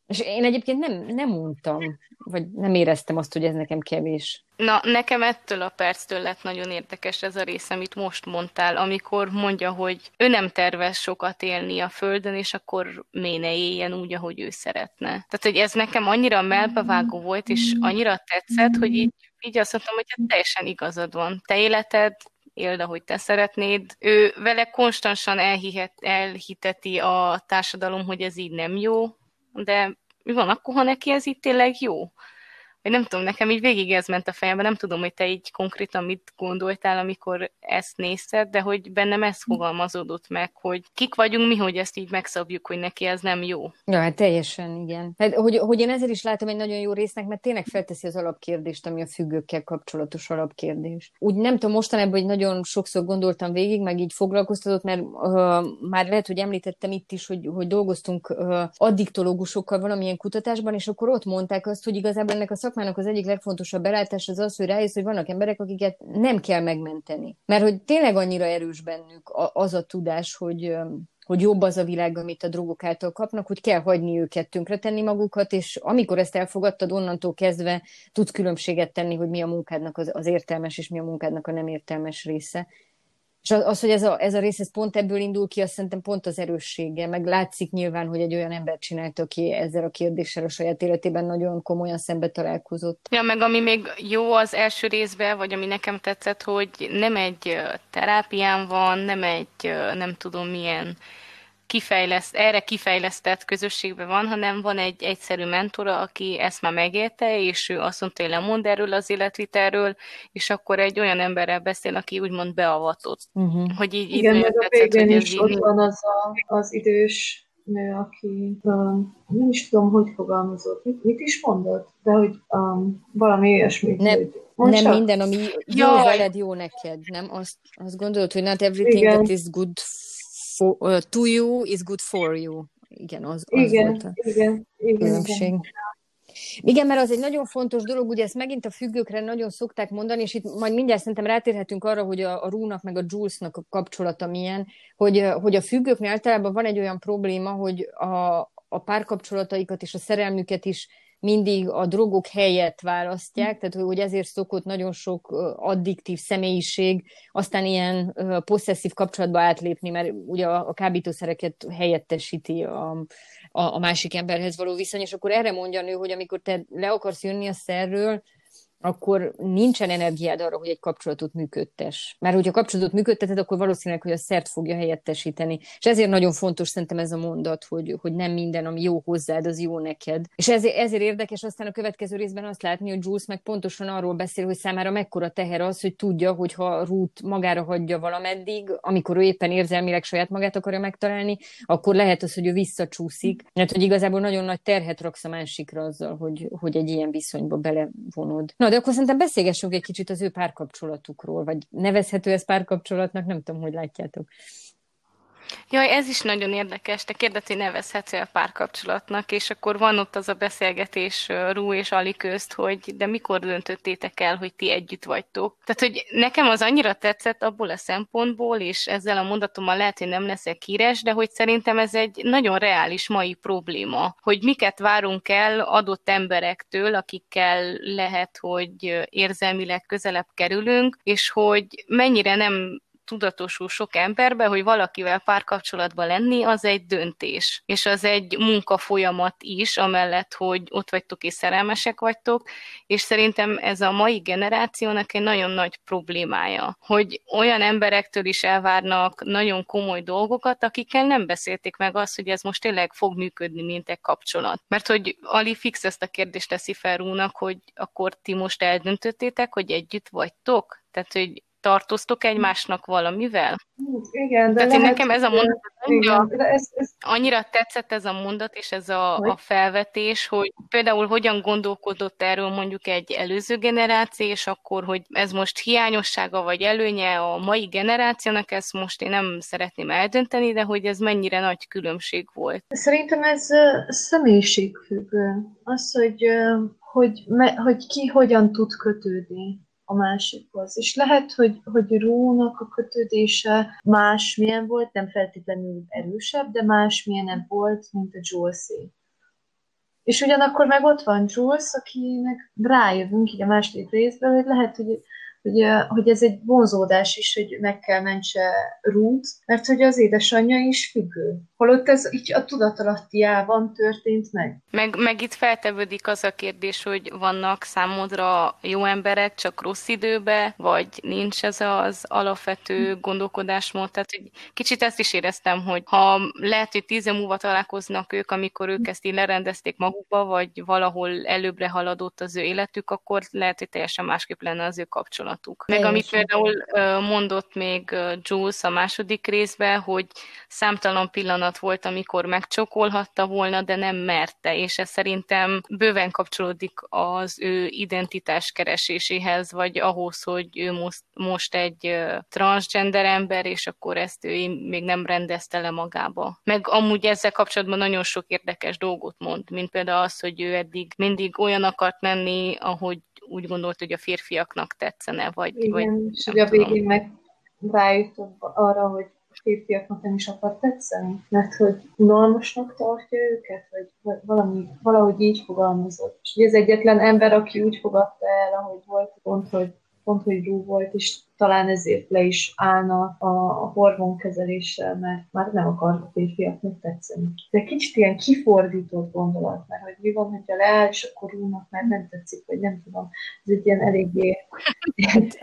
És én egyébként nem, nem mondtam, vagy nem éreztem azt, hogy ez nekem kevés. Na, nekem ettől a perctől lett nagyon érdekes ez a rész, amit most mondtál, amikor mondja, hogy ő nem tervez sokat élni a földön, és akkor miért ne éljen úgy, ahogy ő szeretne. Tehát, hogy ez nekem annyira mellbevágó volt, és annyira tetszett, hogy így, így azt mondtam, hogy hát teljesen igazad van. Te életed, éld, ahogy te szeretnéd. Ő vele konstansan elhihet, elhiteti a társadalom, hogy ez így nem jó, de mi van akkor, ha neki ez itt tényleg jó? Vagy nem tudom, nekem így végig ez ment a fejembe, nem tudom, hogy te így konkrétan mit gondoltál, amikor ezt nézted, de hogy bennem ez fogalmazódott meg, hogy kik vagyunk mi, hogy ezt így megszabjuk, hogy neki ez nem jó. Ja, hát teljesen, igen. Hát, hogy, hogy én ezért is látom egy nagyon jó résznek, mert tényleg felteszi az alapkérdést, ami a függőkkel kapcsolatos alapkérdés. Úgy nem tudom, mostanában, hogy nagyon sokszor gondoltam végig, meg így foglalkoztatott, mert uh, már lehet, hogy említettem itt is, hogy, hogy dolgoztunk uh, addiktológusokkal valamilyen kutatásban, és akkor ott mondták azt, hogy igazából ennek a szakmának az egyik legfontosabb belátás az az, hogy rájössz, hogy vannak emberek, akiket nem kell megmenteni. Mert hogy tényleg annyira erős bennük az a tudás, hogy, hogy jobb az a világ, amit a drogok által kapnak, hogy kell hagyni őket, tönkretenni magukat, és amikor ezt elfogadtad, onnantól kezdve tudsz különbséget tenni, hogy mi a munkádnak az, az értelmes, és mi a munkádnak a nem értelmes része. És az, hogy ez a, ez a rész, ez pont ebből indul ki, azt szerintem pont az erőssége, meg látszik nyilván, hogy egy olyan ember csinálta, aki ezzel a kérdéssel a saját életében nagyon komolyan szembe találkozott. Ja, meg ami még jó az első részben, vagy ami nekem tetszett, hogy nem egy terápián van, nem egy nem tudom milyen kifejleszt, erre kifejlesztett közösségben van, hanem van egy egyszerű mentora, aki ezt már megélte, és ő azt mondta, hogy lemond erről az életvitelről, és akkor egy olyan emberrel beszél, aki úgymond beavatott. Uh-huh. Hogy így, igen, meg a végén is így... ott van az, a, az idős nő, aki um, nem is tudom, hogy fogalmazott, mit, mit is mondott, de hogy um, valami ilyesmit. Nem, nem a... minden, ami jó ja. veled, jó neked, nem? Azt, azt gondolod, hogy not everything igen. that is good For, uh, to you is good for you. Igen, az, az igen, volt a igen, különbség. Igen. Igen, mert az egy nagyon fontos dolog, ugye ezt megint a függőkre nagyon szokták mondani, és itt majd mindjárt szerintem rátérhetünk arra, hogy a, a Rúnak meg a Julesnak a kapcsolata milyen, hogy, hogy a függőknél általában van egy olyan probléma, hogy a, a párkapcsolataikat és a szerelmüket is mindig a drogok helyett választják, tehát hogy ezért szokott nagyon sok addiktív személyiség aztán ilyen posszesszív kapcsolatba átlépni, mert ugye a kábítószereket helyettesíti a, a, a másik emberhez való viszony, és akkor erre mondja a nő, hogy amikor te le akarsz jönni a szerről, akkor nincsen energiád arra, hogy egy kapcsolatot működtess. Mert hogyha kapcsolatot működteted, akkor valószínűleg, hogy a szert fogja helyettesíteni. És ezért nagyon fontos szerintem ez a mondat, hogy, hogy nem minden, ami jó hozzád, az jó neked. És ezért, ezért érdekes aztán a következő részben azt látni, hogy Jules meg pontosan arról beszél, hogy számára mekkora teher az, hogy tudja, hogy ha Ruth magára hagyja valameddig, amikor ő éppen érzelmileg saját magát akarja megtalálni, akkor lehet az, hogy ő visszacsúszik. Mert hogy igazából nagyon nagy terhet raksz a másikra azzal, hogy, hogy egy ilyen viszonyba belevonod. De akkor szerintem beszélgessünk egy kicsit az ő párkapcsolatukról, vagy nevezhető ez párkapcsolatnak, nem tudom, hogy látjátok. Jaj, ez is nagyon érdekes, te kérdez, hogy nevezhető-e párkapcsolatnak, és akkor van ott az a beszélgetés Rú és Ali közt, hogy de mikor döntöttétek el, hogy ti együtt vagytok. Tehát, hogy nekem az annyira tetszett abból a szempontból, és ezzel a mondatommal lehet, hogy nem leszek híres, de hogy szerintem ez egy nagyon reális mai probléma, hogy miket várunk el adott emberektől, akikkel lehet, hogy érzelmileg közelebb kerülünk, és hogy mennyire nem tudatosul sok emberbe, hogy valakivel párkapcsolatban lenni, az egy döntés. És az egy munkafolyamat is, amellett, hogy ott vagytok és szerelmesek vagytok, és szerintem ez a mai generációnak egy nagyon nagy problémája, hogy olyan emberektől is elvárnak nagyon komoly dolgokat, akikkel nem beszélték meg azt, hogy ez most tényleg fog működni, mint egy kapcsolat. Mert hogy Ali fix ezt a kérdést teszi fel Rúnak, hogy akkor ti most eldöntöttétek, hogy együtt vagytok? Tehát, hogy tartoztok egymásnak valamivel? Igen, de tehát lehet, nekem ez a mondat igen, annyira, ez, ez... annyira tetszett ez a mondat, és ez a, a felvetés, hogy például hogyan gondolkodott erről mondjuk egy előző generáció, és akkor, hogy ez most hiányossága vagy előnye a mai generációnak, ezt most én nem szeretném eldönteni, de hogy ez mennyire nagy különbség volt. Szerintem ez személyiségfüggő. Az, hogy, hogy, hogy ki hogyan tud kötődni a másikhoz. És lehet, hogy, hogy Rónak a kötődése másmilyen volt, nem feltétlenül erősebb, de másmilyen volt, mint a Julesé. És ugyanakkor meg ott van Jules, akinek rájövünk így a második részben, hogy lehet, hogy, hogy, hogy ez egy vonzódás is, hogy meg kell mentse Ruth, mert hogy az édesanyja is függő. Holott ez így a tudatalattiában történt meg. meg. Meg itt feltevődik az a kérdés, hogy vannak számodra jó emberek csak rossz időben, vagy nincs ez az alapvető gondolkodásmód. Tehát hogy kicsit ezt is éreztem, hogy ha lehet, hogy tíz év múlva találkoznak ők, amikor ők ezt így lerendezték magukba, vagy valahol előbbre haladott az ő életük, akkor lehet, hogy teljesen másképp lenne az ő kapcsolatuk. Meg amit például mondott még Jules a második részben, hogy számtalan pillanat volt, amikor megcsokolhatta volna, de nem merte, és ez szerintem bőven kapcsolódik az ő identitás kereséséhez, vagy ahhoz, hogy ő most, most egy transgender ember, és akkor ezt ő még nem rendezte le magába. Meg amúgy ezzel kapcsolatban nagyon sok érdekes dolgot mond, mint például az, hogy ő eddig mindig olyan akart menni, ahogy úgy gondolt, hogy a férfiaknak tetszene, vagy... Igen, vagy, és hogy a végén meg rájutott arra, hogy férfiaknak nem is akar tetszeni, mert hogy unalmasnak tartja őket, vagy valami, valahogy így fogalmazott. És ez egyetlen ember, aki úgy fogadta el, ahogy volt, pont, hogy pont, hogy Rú volt, és talán ezért le is állna a, a hormonkezeléssel, mert már nem akart a férfiaknak tetszeni. De kicsit ilyen kifordított gondolat, mert hogy mi van, hogyha leáll, és akkor Rúnak már nem tetszik, vagy nem tudom. Ez egy ilyen eléggé,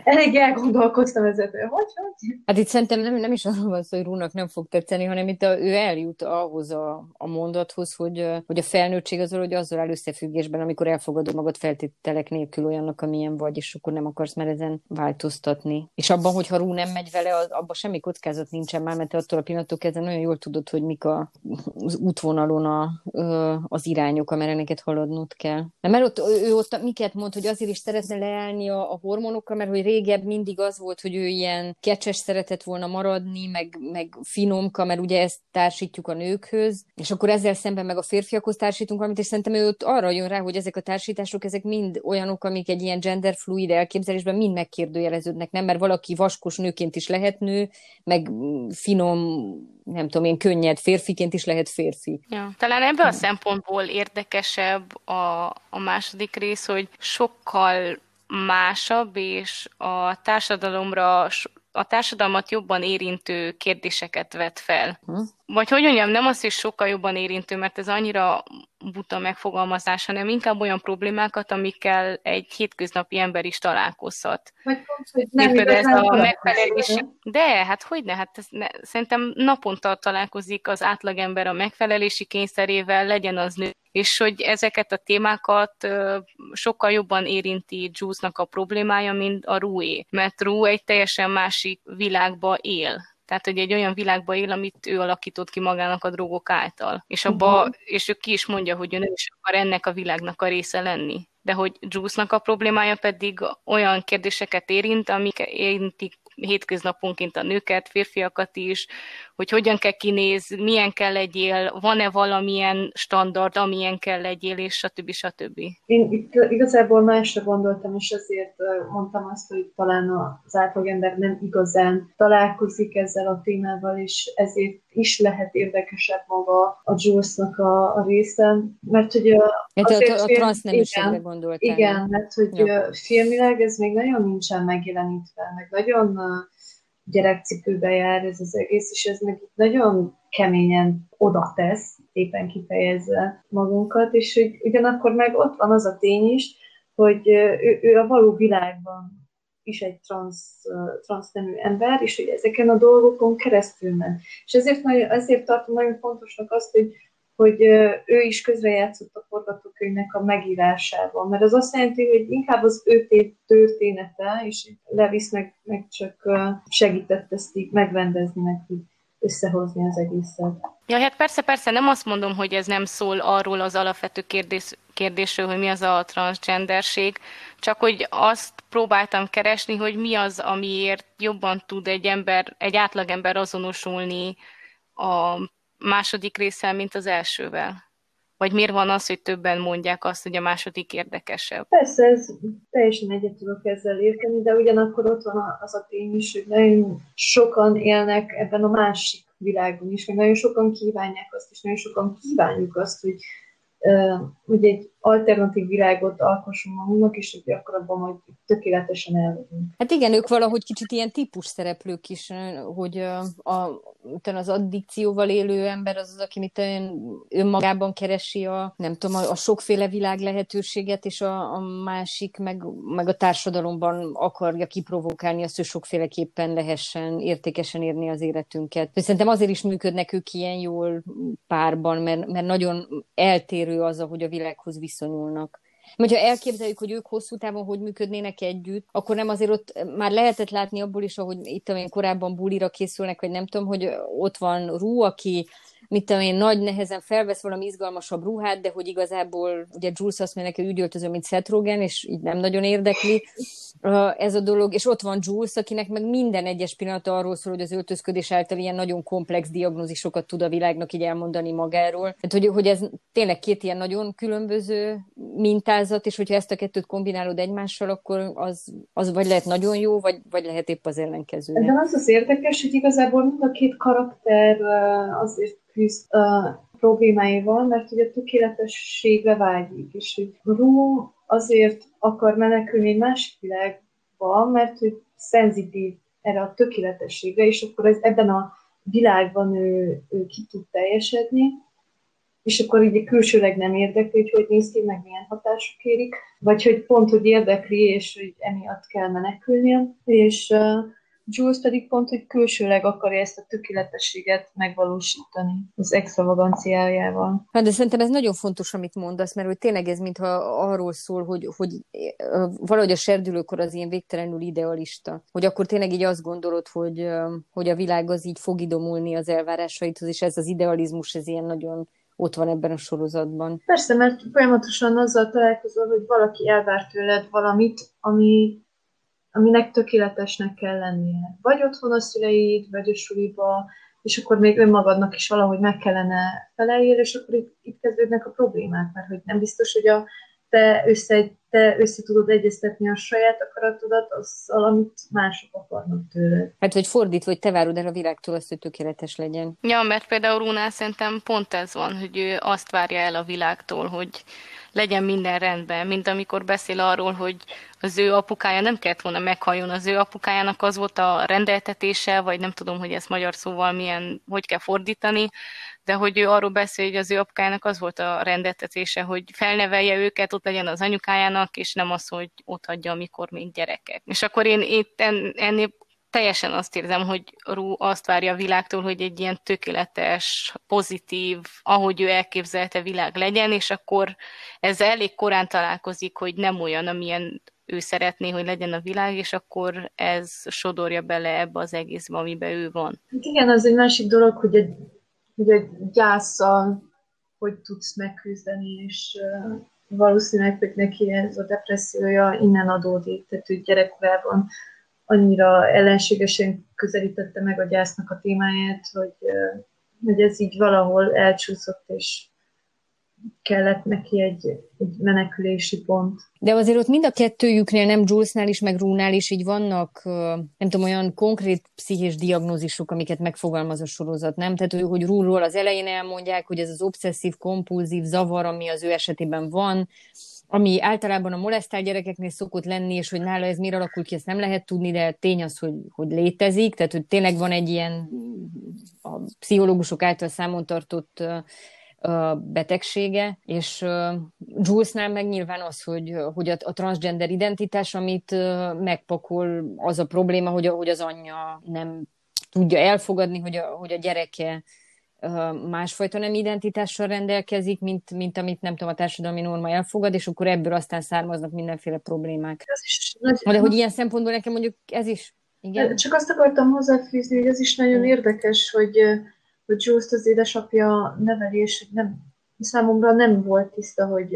eléggé elgondolkoztam ezzel, hogy hogy? Hát itt szerintem nem, nem is arról van szó, hogy Rúnak nem fog tetszeni, hanem itt a, ő eljut ahhoz a, a mondathoz, hogy, hogy a felnőttség azzal, hogy azzal áll összefüggésben, amikor elfogadod magad feltételek nélkül olyannak, amilyen vagy, és akkor nem akarsz már ezen változtatni. És abban, hogyha Rú nem megy vele, az, abban semmi kockázat nincsen már, mert attól a pillanattól kezdve nagyon jól tudod, hogy mik a, az útvonalon a, az irányok, amire neked haladnod kell. Na, mert ott, ő ott miket mond, hogy azért is szeretne leállni a, a hormonokkal, mert hogy régebb mindig az volt, hogy ő ilyen kecses szeretett volna maradni, meg, meg finomka, mert ugye ezt társítjuk a nőkhöz, és akkor ezzel szemben meg a férfiakhoz társítunk valamit, és szerintem ő ott arra jön rá, hogy ezek a társítások, ezek mind olyanok, amik egy ilyen genderfluid elképzelésben mind megkérdőjeleződnek, nem? Mert valaki vaskos nőként is lehet nő, meg finom, nem tudom én, könnyed férfiként is lehet férfi. Ja. Talán ebből a szempontból érdekesebb a, a második rész, hogy sokkal másabb, és a társadalomra... a társadalmat jobban érintő kérdéseket vet fel. Vagy hogy mondjam, nem az, hogy sokkal jobban érintő, mert ez annyira buta megfogalmazás, hanem inkább olyan problémákat, amikkel egy hétköznapi ember is találkozhat. Vagy pont, hogy nem igazán ez a megfelelés. De, hát hogyne, hát ez ne, szerintem naponta találkozik az átlagember a megfelelési kényszerével, legyen az nő. És hogy ezeket a témákat sokkal jobban érinti Jules-nak a problémája, mint a Rúé. Mert Rú egy teljesen másik világba él. Tehát, hogy egy olyan világba él, amit ő alakított ki magának a drogok által. És, abba, uh-huh. és ő ki is mondja, hogy ő nem is akar ennek a világnak a része lenni. De hogy Jules-nak a problémája pedig olyan kérdéseket érint, amik érintik hétköznaponként a nőket, férfiakat is, hogy hogyan kell kinéz, milyen kell legyél, van-e valamilyen standard, amilyen kell legyél, és stb. Stb. Én itt igazából másra gondoltam, és azért mondtam azt, hogy talán az átlagember nem igazán találkozik ezzel a témával, és ezért is lehet érdekesebb maga a Jules-nak a, a része, mert hogy a, azért a, a, a transzneműségre gondoltam. Igen, mert hogy ja. filmileg ez még nagyon nincsen megjelenítve, meg nagyon gyerekcipőbe jár ez az egész, és ez meg nagyon keményen oda tesz, éppen kifejezve magunkat, és hogy ugyanakkor meg ott van az a tény is, hogy ő, ő a való világban is egy transznemű ember, és hogy ezeken a dolgokon keresztül ment. És ezért, ezért tartom nagyon fontosnak azt, hogy, hogy ő is közrejátszott a forgatókönyvnek a megírásában, mert az azt jelenti, hogy inkább az ő története, és Lewis meg, meg csak segített ezt így megrendezni nekik, összehozni az egészet. Ja, hát persze, persze, nem azt mondom, hogy ez nem szól arról az alapvető kérdés, kérdésről, hogy mi az a transgenderség, csak hogy azt próbáltam keresni, hogy mi az, amiért jobban tud egy ember, egy átlagember azonosulni a második résszel, mint az elsővel. Vagy miért van az, hogy többen mondják azt, hogy a második érdekesebb? Persze, ez teljesen egyet tudok ezzel érteni, de ugyanakkor ott van az a tény is, hogy nagyon sokan élnek ebben a másik világban is, meg nagyon sokan kívánják azt, és nagyon sokan kívánjuk azt, hogy ugye egy alternatív világot alkossunk magunknak, és ugye akkor abban majd tökéletesen elvegyünk. Hát igen, ők valahogy kicsit ilyen típus szereplők is, hogy a, utána az addikcióval élő ember az az, aki mit önmagában keresi a, nem tudom, a, a sokféle világ lehetőséget, és a, a másik meg, meg a társadalomban akarja kiprovokálni azt, hogy sokféleképpen lehessen értékesen érni az életünket. Szerintem azért is működnek ők ilyen jól párban, mert, mert nagyon eltérő az, ahogy a világhoz viszonyulnak. Mert ha elképzeljük, hogy ők hosszú távon hogy működnének együtt, akkor nem azért ott már lehetett látni abból is, ahogy itt amilyen korábban bulira készülnek, vagy nem tudom, hogy ott van Rú, aki mit tudom én, nagy nehezen felvesz valami izgalmasabb ruhát, de hogy igazából ugye Jules azt mondja neki, úgy öltözöm, mint Seth Rogen, és így nem nagyon érdekli ez a dolog, és ott van Jules, akinek meg minden egyes pillanata arról szól, hogy az öltözködés által ilyen nagyon komplex diagnózisokat tud a világnak így elmondani magáról. Tehát, hogy, hogy ez tényleg két ilyen nagyon különböző mintázat, és hogyha ezt a kettőt kombinálod egymással, akkor az, az vagy lehet nagyon jó, vagy, vagy lehet épp az ellenkezője. De az az érdekes, hogy igazából mind a két karakter azért küzd a problémáival, mert ugye a tökéletességre vágyik, és hogy Rú azért akar menekülni egy másik világba, mert hogy szenzitív erre a tökéletességre, és akkor ez, ebben a világban ő, ő ki tud teljesedni, és akkor ugye külsőleg nem érdekli, hogy hogy néz ki, meg milyen hatások érik, vagy hogy pont, hogy érdekli, és hogy emiatt kell menekülnie, és Jules pedig pont, hogy külsőleg akarja ezt a tökéletességet megvalósítani az extravaganciájával. Hát de szerintem ez nagyon fontos, amit mondasz, mert hogy tényleg ez mintha arról szól, hogy, hogy valahogy a serdülőkor az ilyen végtelenül idealista. Hogy akkor tényleg így azt gondolod, hogy, hogy a világ az így fog idomulni az elvárásaithoz, és ez az idealizmus, ez ilyen nagyon ott van ebben a sorozatban. Persze, mert folyamatosan azzal találkozol, hogy valaki elvár tőled valamit, ami... aminek tökéletesnek kell lennie. Vagy otthon a szüleid, vagy a suliba, és akkor még önmagadnak is valahogy meg kellene feleljél, és akkor itt, itt kezdődnek a problémák, mert hogy nem biztos, hogy a te össze, te össze tudod egyeztetni a saját akaratodat azzal, amit mások akarnak tőled. Hát, vagy fordítva, hogy te várod el a világtól azt, hogy tökéletes legyen. Ja, mert például Rúnál szerintem pont ez van, hogy ő azt várja el a világtól, hogy legyen minden rendben, mint amikor beszél arról, hogy az ő apukája nem kellett volna meghalljon, az ő apukájának az volt a rendeltetése, vagy nem tudom, hogy ezt magyar szóval milyen, hogy kell fordítani, de hogy ő arról beszél, hogy az ő apukájának az volt a rendeltetése, hogy felnevelje őket, ott legyen az anyukájának, és nem az, hogy ott hagyja, amikor még gyerekek. És akkor én itt ennél teljesen azt érzem, hogy Rú azt várja a világtól, hogy egy ilyen tökéletes, pozitív, ahogy ő elképzelte világ legyen, és akkor ezzel elég korán találkozik, hogy nem olyan, amilyen ő szeretné, hogy legyen a világ, és akkor ez sodorja bele ebbe az egészbe, amiben ő van. Igen, az egy másik dolog, hogy egy, hogy egy gyászsal hogy tudsz megküzdeni, és valószínűleg, hogy neki ez a depressziója innen adódik, tehát ő gyerekkorában annyira ellenségesen közelítette meg a gyásznak a témáját, hogy, hogy ez így valahol elcsúszott, és kellett neki egy, egy menekülési pont. De azért ott mind a kettőjüknél, nem Julesnál is, meg Rúnál is így vannak, nem tudom, olyan konkrét pszichés diagnózisok, amiket megfogalmaz a sorozat, nem? Tehát, hogy Rúról az elején elmondják, hogy ez az obszesszív, kompulzív zavar, ami az ő esetében van, ami általában a molesztált gyerekeknél szokott lenni, és hogy nála ez miért alakul ki, ezt nem lehet tudni, de tény az, hogy, hogy létezik, tehát hogy tényleg van egy ilyen a pszichológusok által számon tartott betegsége, és Julesnál meg nyilván az, hogy, hogy a, a transgender identitás, amit megpakol, az a probléma, hogy, hogy az anyja nem tudja elfogadni, hogy a, hogy a gyereke másfajta nem identitással rendelkezik, mint, mint amit nem tudom, a társadalmi norma elfogad, és akkor ebből aztán származnak mindenféle problémák. De hogy ilyen szempontból nekem mondjuk ez is, igen? Csak azt akartam hozzáfűzni, hogy ez is nagyon érdekes, hogy, hogy Jules az édesapja nevelés, nem, számomra nem volt tiszta, hogy,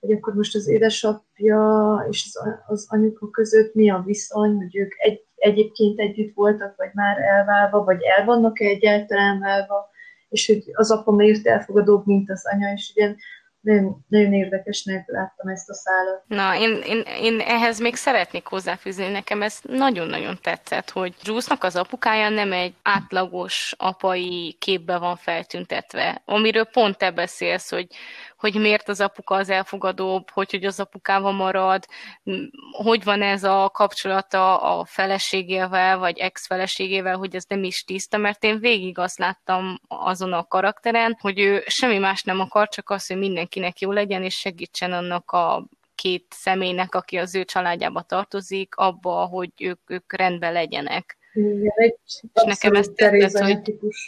hogy akkor most az édesapja és az, az anyuka között mi a viszony, hogy ők egy, egyébként együtt voltak, vagy már elválva, vagy el vannak-e egyáltalán válva, és hogy az apa miért elfogadóbb, mint az anya, és ugye nagyon, nagyon érdekesnek láttam ezt a szálat. Na, én, én, én ehhez még szeretnék hozzáfűzni, nekem ez nagyon-nagyon tetszett, hogy Jules-nak az apukája nem egy átlagos apai képbe van feltüntetve, amiről pont te beszélsz, hogy hogy miért az apuka az elfogadóbb, hogy, hogy az apukával marad, hogy van ez a kapcsolata a feleségével, vagy ex-feleségével, hogy ez nem is tiszta, mert én végig azt láttam azon a karakteren, hogy ő semmi más nem akar, csak az, hogy mindenkinek jó legyen, és segítsen annak a két személynek, aki az ő családjába tartozik, abba, hogy ők, ők rendben legyenek. Igen, egy és nekem ez tetszett, hogy...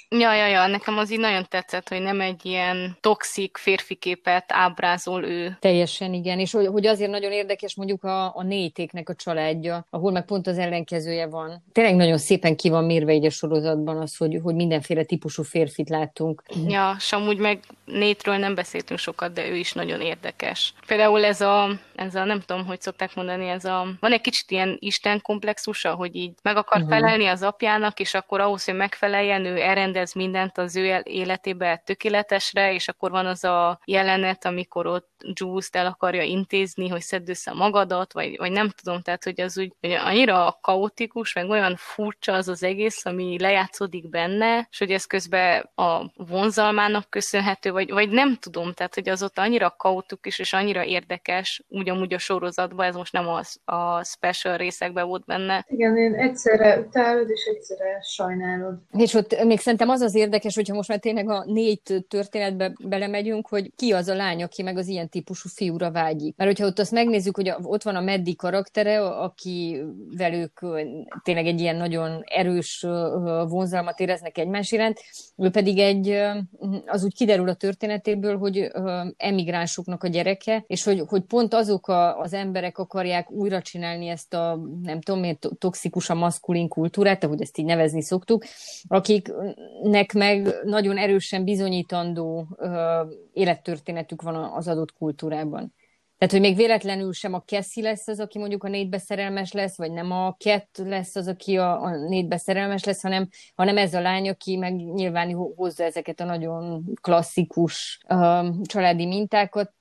Ja, ja, ja, nekem az így nagyon tetszett, hogy nem egy ilyen toxik férfiképet ábrázol ő. Teljesen, igen, és hogy, hogy azért nagyon érdekes mondjuk a, a néjtéknek a családja, ahol meg pont az ellenkezője van. Tényleg nagyon szépen ki van mérve így a sorozatban az, hogy, hogy mindenféle típusú férfit láttunk. Ja, és amúgy meg Nate-ről nem beszéltünk sokat, de ő is nagyon érdekes. Például ez a, ez a nem tudom, hogy szokták mondani, ez a... Van egy kicsit ilyen istenkomplexusa, hogy így meg akar uh-huh. felelni az apjának, és akkor ahhoz, hogy megfeleljen, ő elrendez mindent az ő életébe tökéletesre, és akkor van az a jelenet, amikor ott Juice-t el akarja intézni, hogy szedd össze magadat, vagy, vagy nem tudom, tehát hogy az úgy hogy annyira kaotikus, meg olyan furcsa az az egész, ami lejátszódik benne, és hogy ez közben a vonzalmának köszönhető, vagy, vagy nem tudom, tehát hogy az ott annyira kaotikus, és annyira érdekes, ugyanúgy a sorozatban, ez most nem az, a special részekben volt benne. Igen, én egyszerre utálod, és egyszerre sajnálod. És ott még szerintem az az érdekes, hogyha most már tényleg a négy történetbe belemegyünk, hogy ki az a lány, aki meg az ilyen típusú fiúra vágyik. Mert hogyha ott azt megnézzük, hogy ott van a Maddie karaktere, aki velük tényleg egy ilyen nagyon erős vonzalmat éreznek egymás iránt, ő pedig egy, az úgy kiderül a történetéből, hogy emigránsoknak a gyereke, és hogy, hogy pont azok a, az emberek akarják újra csinálni ezt a, nem tudom miért, toxikus a maszkulin kultúrát, ahogy ezt így nevezni szoktuk, akiknek meg nagyon erősen bizonyítandó ö, élettörténetük van az adott kultúrában. Tehát, hogy még véletlenül sem a Cassie lesz az, aki mondjuk a Nate-be szerelmes lesz, vagy nem a Cat lesz az, aki a, a Nate-be szerelmes lesz, hanem, hanem ez a lány, aki meg nyilván hozza ezeket a nagyon klasszikus ö, családi mintákat,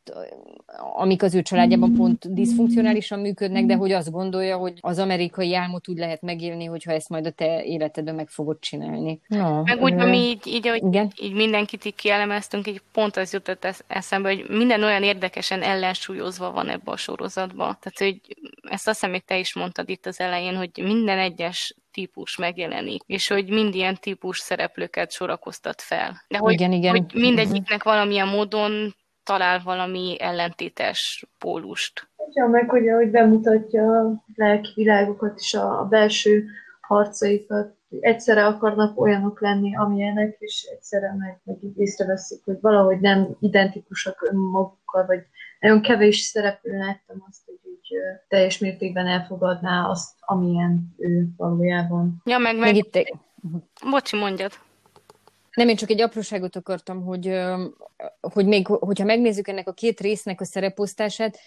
amik az ő családjában pont diszfunkcionálisan működnek, de hogy azt gondolja, hogy az amerikai álmot úgy lehet megélni, hogyha ezt majd a te életedben meg fogod csinálni. No, meg úgy, ami így, így, ahogy így mindenkit így kielemeztünk, így pont az jutott eszembe, hogy minden olyan érdekesen ellensúlyozva van ebbe a sorozatban. Tehát, hogy ezt azt hiszem, még te is mondtad itt az elején, hogy minden egyes típus megjelenik, és hogy mind ilyen típus szereplőket sorakoztat fel. De hogy, igen, igen. hogy mindegyiknek valamilyen módon talál valami ellentétes pólust. Ja, meg hogy ahogy bemutatja a lelki világokat és a belső harcaikat, egyszerre akarnak olyanok lenni, amilyenek, és egyszerre meg, meg így észreveszik, hogy valahogy nem identikusak önmagukkal, vagy nagyon kevés szereplőn láttam azt, hogy így teljes mértékben elfogadná azt, amilyen ő valójában. Ja, meg meg... meg Bocsi, mondjad. Nem, én csak egy apróságot akartam, hogy, hogy még, hogyha megnézzük ennek a két résznek a szereposztását,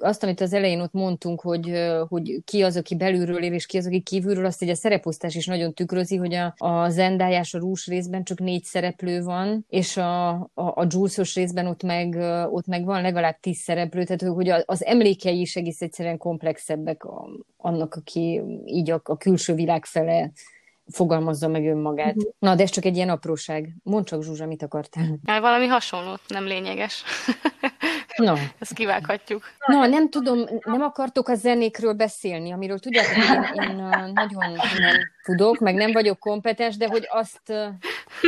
azt, amit az elején ott mondtunk, hogy, hogy ki az, aki belülről él, és ki az, aki kívülről, azt így a szereposztás is nagyon tükrözi, hogy a, a Zendayás, a Rúzs részben csak négy szereplő van, és a, a, a Jules-os részben ott meg, ott meg van legalább tíz szereplő, tehát hogy az emlékei is egész egyszerűen komplexebbek annak, aki így a, a külső világ fele fogalmazza meg önmagát. Uh-huh. Na, de ez csak egy ilyen apróság. Mondd csak, Zsuzsa, mit akartál? Hát valami hasonlót, nem lényeges. No. Ezt kivághatjuk. No, nem tudom, nem akartok a zenékről beszélni, amiről tudjátok, én, én nagyon nem tudok, meg nem vagyok kompetens, de hogy azt,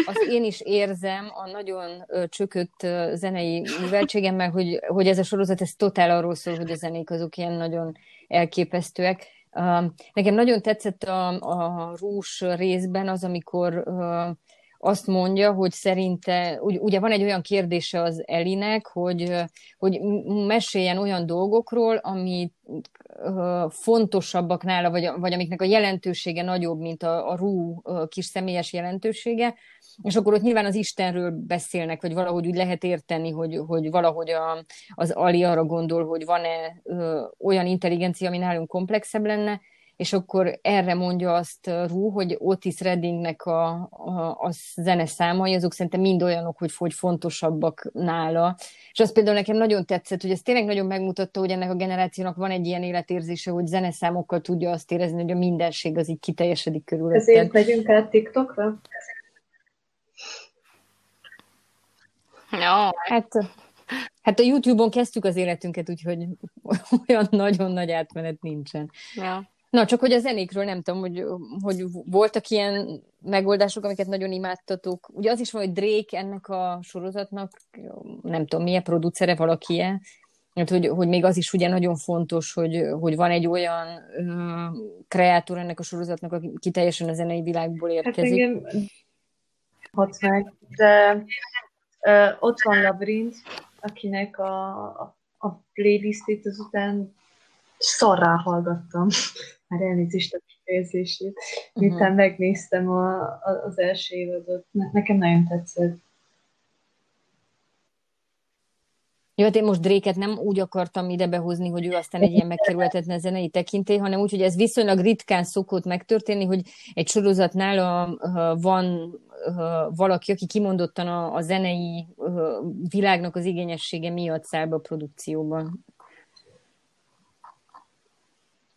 azt én is érzem a nagyon csökött zenei műveltségemmel, hogy, hogy ez a sorozat, ez totál arról szól, hogy a zenék azok ilyen nagyon elképesztőek. Um, nekem nagyon tetszett a, a Rúzs részben az, amikor uh, azt mondja, hogy szerinte, ugy, ugye van egy olyan kérdése az Ellie-nek, hogy, hogy meséljen olyan dolgokról, ami uh, fontosabbak nála, vagy, vagy amiknek a jelentősége nagyobb, mint a, a Rú uh, kis személyes jelentősége, és akkor ott nyilván az Istenről beszélnek, vagy valahogy úgy lehet érteni, hogy, hogy valahogy a, az Ali arra gondol, hogy van-e ö, olyan intelligencia, ami nálunk komplexebb lenne, és akkor erre mondja azt Rú, hogy Otis Reddingnek a, a, a zeneszámai, azok szerintem mind olyanok, hogy, hogy fontosabbak nála. És az például nekem nagyon tetszett, hogy ez tényleg nagyon megmutatta, hogy ennek a generációnak van egy ilyen életérzése, hogy zeneszámokkal tudja azt érezni, hogy a mindenség az így kiteljesedik körülötted. Ezért megyünk el TikTokra? No. Hát Hát a YouTube-on kezdtük az életünket, úgyhogy olyan nagyon nagy átmenet nincsen. Ja. Na, csak hogy a zenékről nem tudom, hogy, hogy voltak ilyen megoldások, amiket nagyon imádtatok. Ugye az is van, hogy Drake ennek a sorozatnak, nem tudom, milyen producere, valaki-e, hogy, hogy még az is ugye nagyon fontos, hogy, hogy van egy olyan uh, kreátor ennek a sorozatnak, aki teljesen a zenei világból érkezik. Hát igen, hatvan, de uh, ott van Labrinth, akinek a, a, a playlistét azután szarrá hallgattam. Már elnézést a kifejezését. Uh-huh. Miután megnéztem a, a, az első évadot. Ne, nekem nagyon tetszett. Jó, hát én most Drake-et nem úgy akartam ide behozni, hogy ő aztán egy ilyen megkerülhetetlen zenei tekintély, hanem úgy, hogy ez viszonylag ritkán szokott megtörténni, hogy egy sorozatnál a, a, van a, valaki, aki kimondottan a, a zenei a, világnak az igényessége miatt száll be a produkcióban.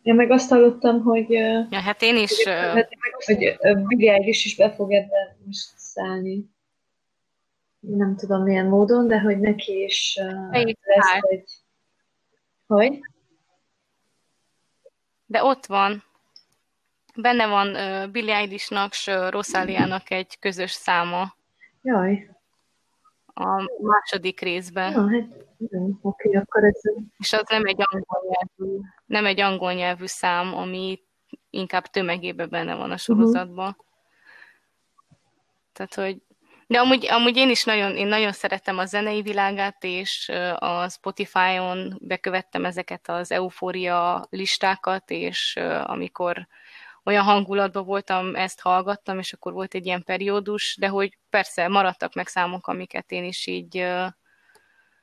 Ja, meg azt hallottam, hogy... Ja, hát én is... Hogy, hogy Billie Eilish is be fog ebben most szállni. Nem tudom milyen módon, de hogy neki is uh, lesz, hát. Hogy... Hogy? De ott van. Benne van uh, Billie Eilishnak és uh, Rosalia-nak egy közös száma. Jaj. A második részben. Ja, hát, jó, oké, akkor ez... És az nem egy angol nyelvű, nem egy angol nyelvű szám, ami inkább tömegében benne van a sorozatban. Uh-huh. Tehát, hogy de amúgy, amúgy én is nagyon, én nagyon szeretem a zenei világát, és a Spotify-on bekövettem ezeket az eufória listákat, és amikor olyan hangulatban voltam, ezt hallgattam, és akkor volt egy ilyen periódus, de hogy persze maradtak meg számok, amiket én is így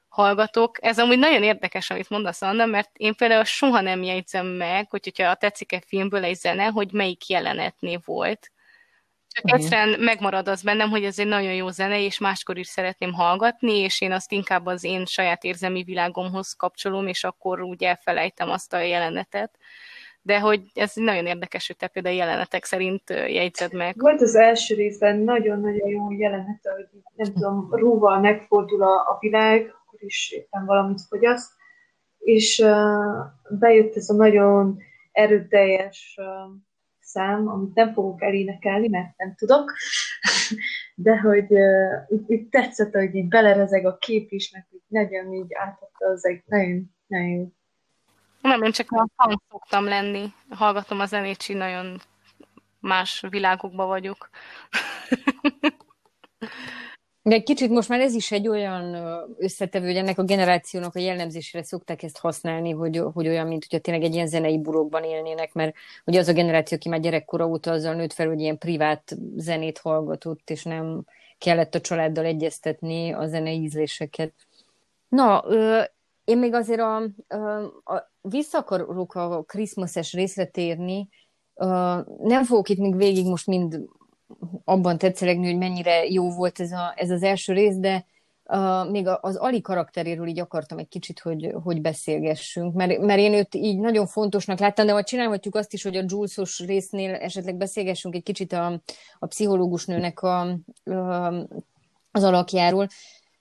hallgatok. Ez amúgy nagyon érdekes, amit mondasz, Anna, mert én például soha nem jegyzem meg, hogy, hogyha tetszik egy filmből egy zene, hogy melyik jelenetnél volt. Csak egyszerűen megmarad az bennem, hogy ez egy nagyon jó zene, és máskor is szeretném hallgatni, és én azt inkább az én saját érzelmi világomhoz kapcsolom, és akkor úgy elfelejtem azt a jelenetet. De hogy ez nagyon érdekes, hogy te például jelenetek szerint jegyzed meg. Volt az első részben nagyon-nagyon jó jelenet, hogy nem tudom, rúval megfordul a világ, akkor is éppen valamit fogyaszt, és bejött ez a nagyon erőteljes... szám, amit nem fogok elénekelni, mert nem tudok, de hogy uh, itt tetszett, hogy így belerezeg a kép is, mert így nagyon így átadta az egy nagyon, nagyon... Nem, én csak a hang szoktam lenni. Hallgatom a zenét, így nagyon más világokban vagyok. De egy kicsit most már ez is egy olyan összetevő, hogy ennek a generációnak a jellemzésére szokták ezt használni, hogy, hogy olyan, mint hogyha tényleg egy ilyen zenei burokban élnének, mert ugye az a generáció, aki már gyerekkora óta azzal nőtt fel, hogy ilyen privát zenét hallgatott, és nem kellett a családdal egyeztetni a zenei ízléseket. Na, én még azért a, a, vissza akarok a Christmas-es részre térni, nem fogok itt még végig most mind... abban tetszelegni, hogy mennyire jó volt ez, a, ez az első rész, de uh, még az Ali karakteréről így akartam egy kicsit, hogy, hogy beszélgessünk, mert, mert én őt így nagyon fontosnak láttam, de majd csinálhatjuk azt is, hogy a Jules-os résznél esetleg beszélgessünk egy kicsit a, a pszichológusnőnek a, az alakjáról,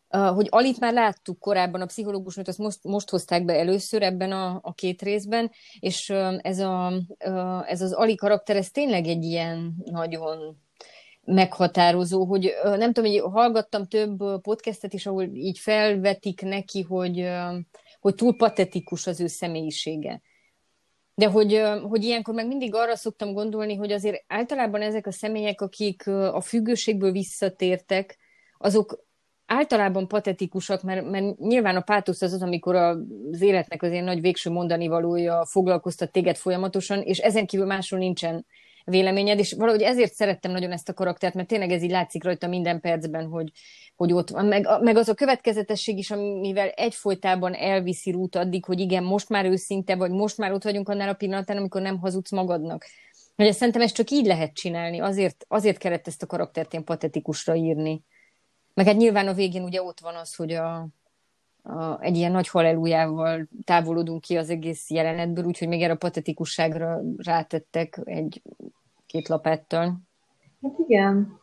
uh, hogy Alit már láttuk korábban, a pszichológusnőt azt most, most hozták be először ebben a, a két részben, és uh, ez, a, uh, ez az Ali karakter, ez tényleg egy ilyen nagyon meghatározó, hogy nem tudom, hogy hallgattam több podcastet is, ahol így felvetik neki, hogy, hogy túl patetikus az ő személyisége. De hogy, hogy ilyenkor meg mindig arra szoktam gondolni, hogy azért általában ezek a személyek, akik a függőségből visszatértek, azok általában patetikusak, mert, mert nyilván a pátosz az az, amikor az életnek az ilyen nagy végső mondani valója foglalkoztat téged folyamatosan, és ezen kívül máshol nincsen véleményed, és valahogy ezért szerettem nagyon ezt a karaktert, mert tényleg ez így látszik rajta minden percben, hogy, hogy ott van. Meg, meg az a következetesség is, amivel egyfolytában elviszi Ruth addig, hogy igen, most már őszinte vagy, most már ott vagyunk annál a pillanatán, amikor nem hazudsz magadnak. Ugye szerintem ezt csak így lehet csinálni, azért, azért kellett ezt a karaktert ilyen patetikusra írni. Meg hát nyilván a végén ugye ott van az, hogy a, a, egy ilyen nagy hallelujával távolodunk ki az egész jelenetből, úgyhogy még erre a patetikusságra rátettek egy két lapáttal. Hát igen.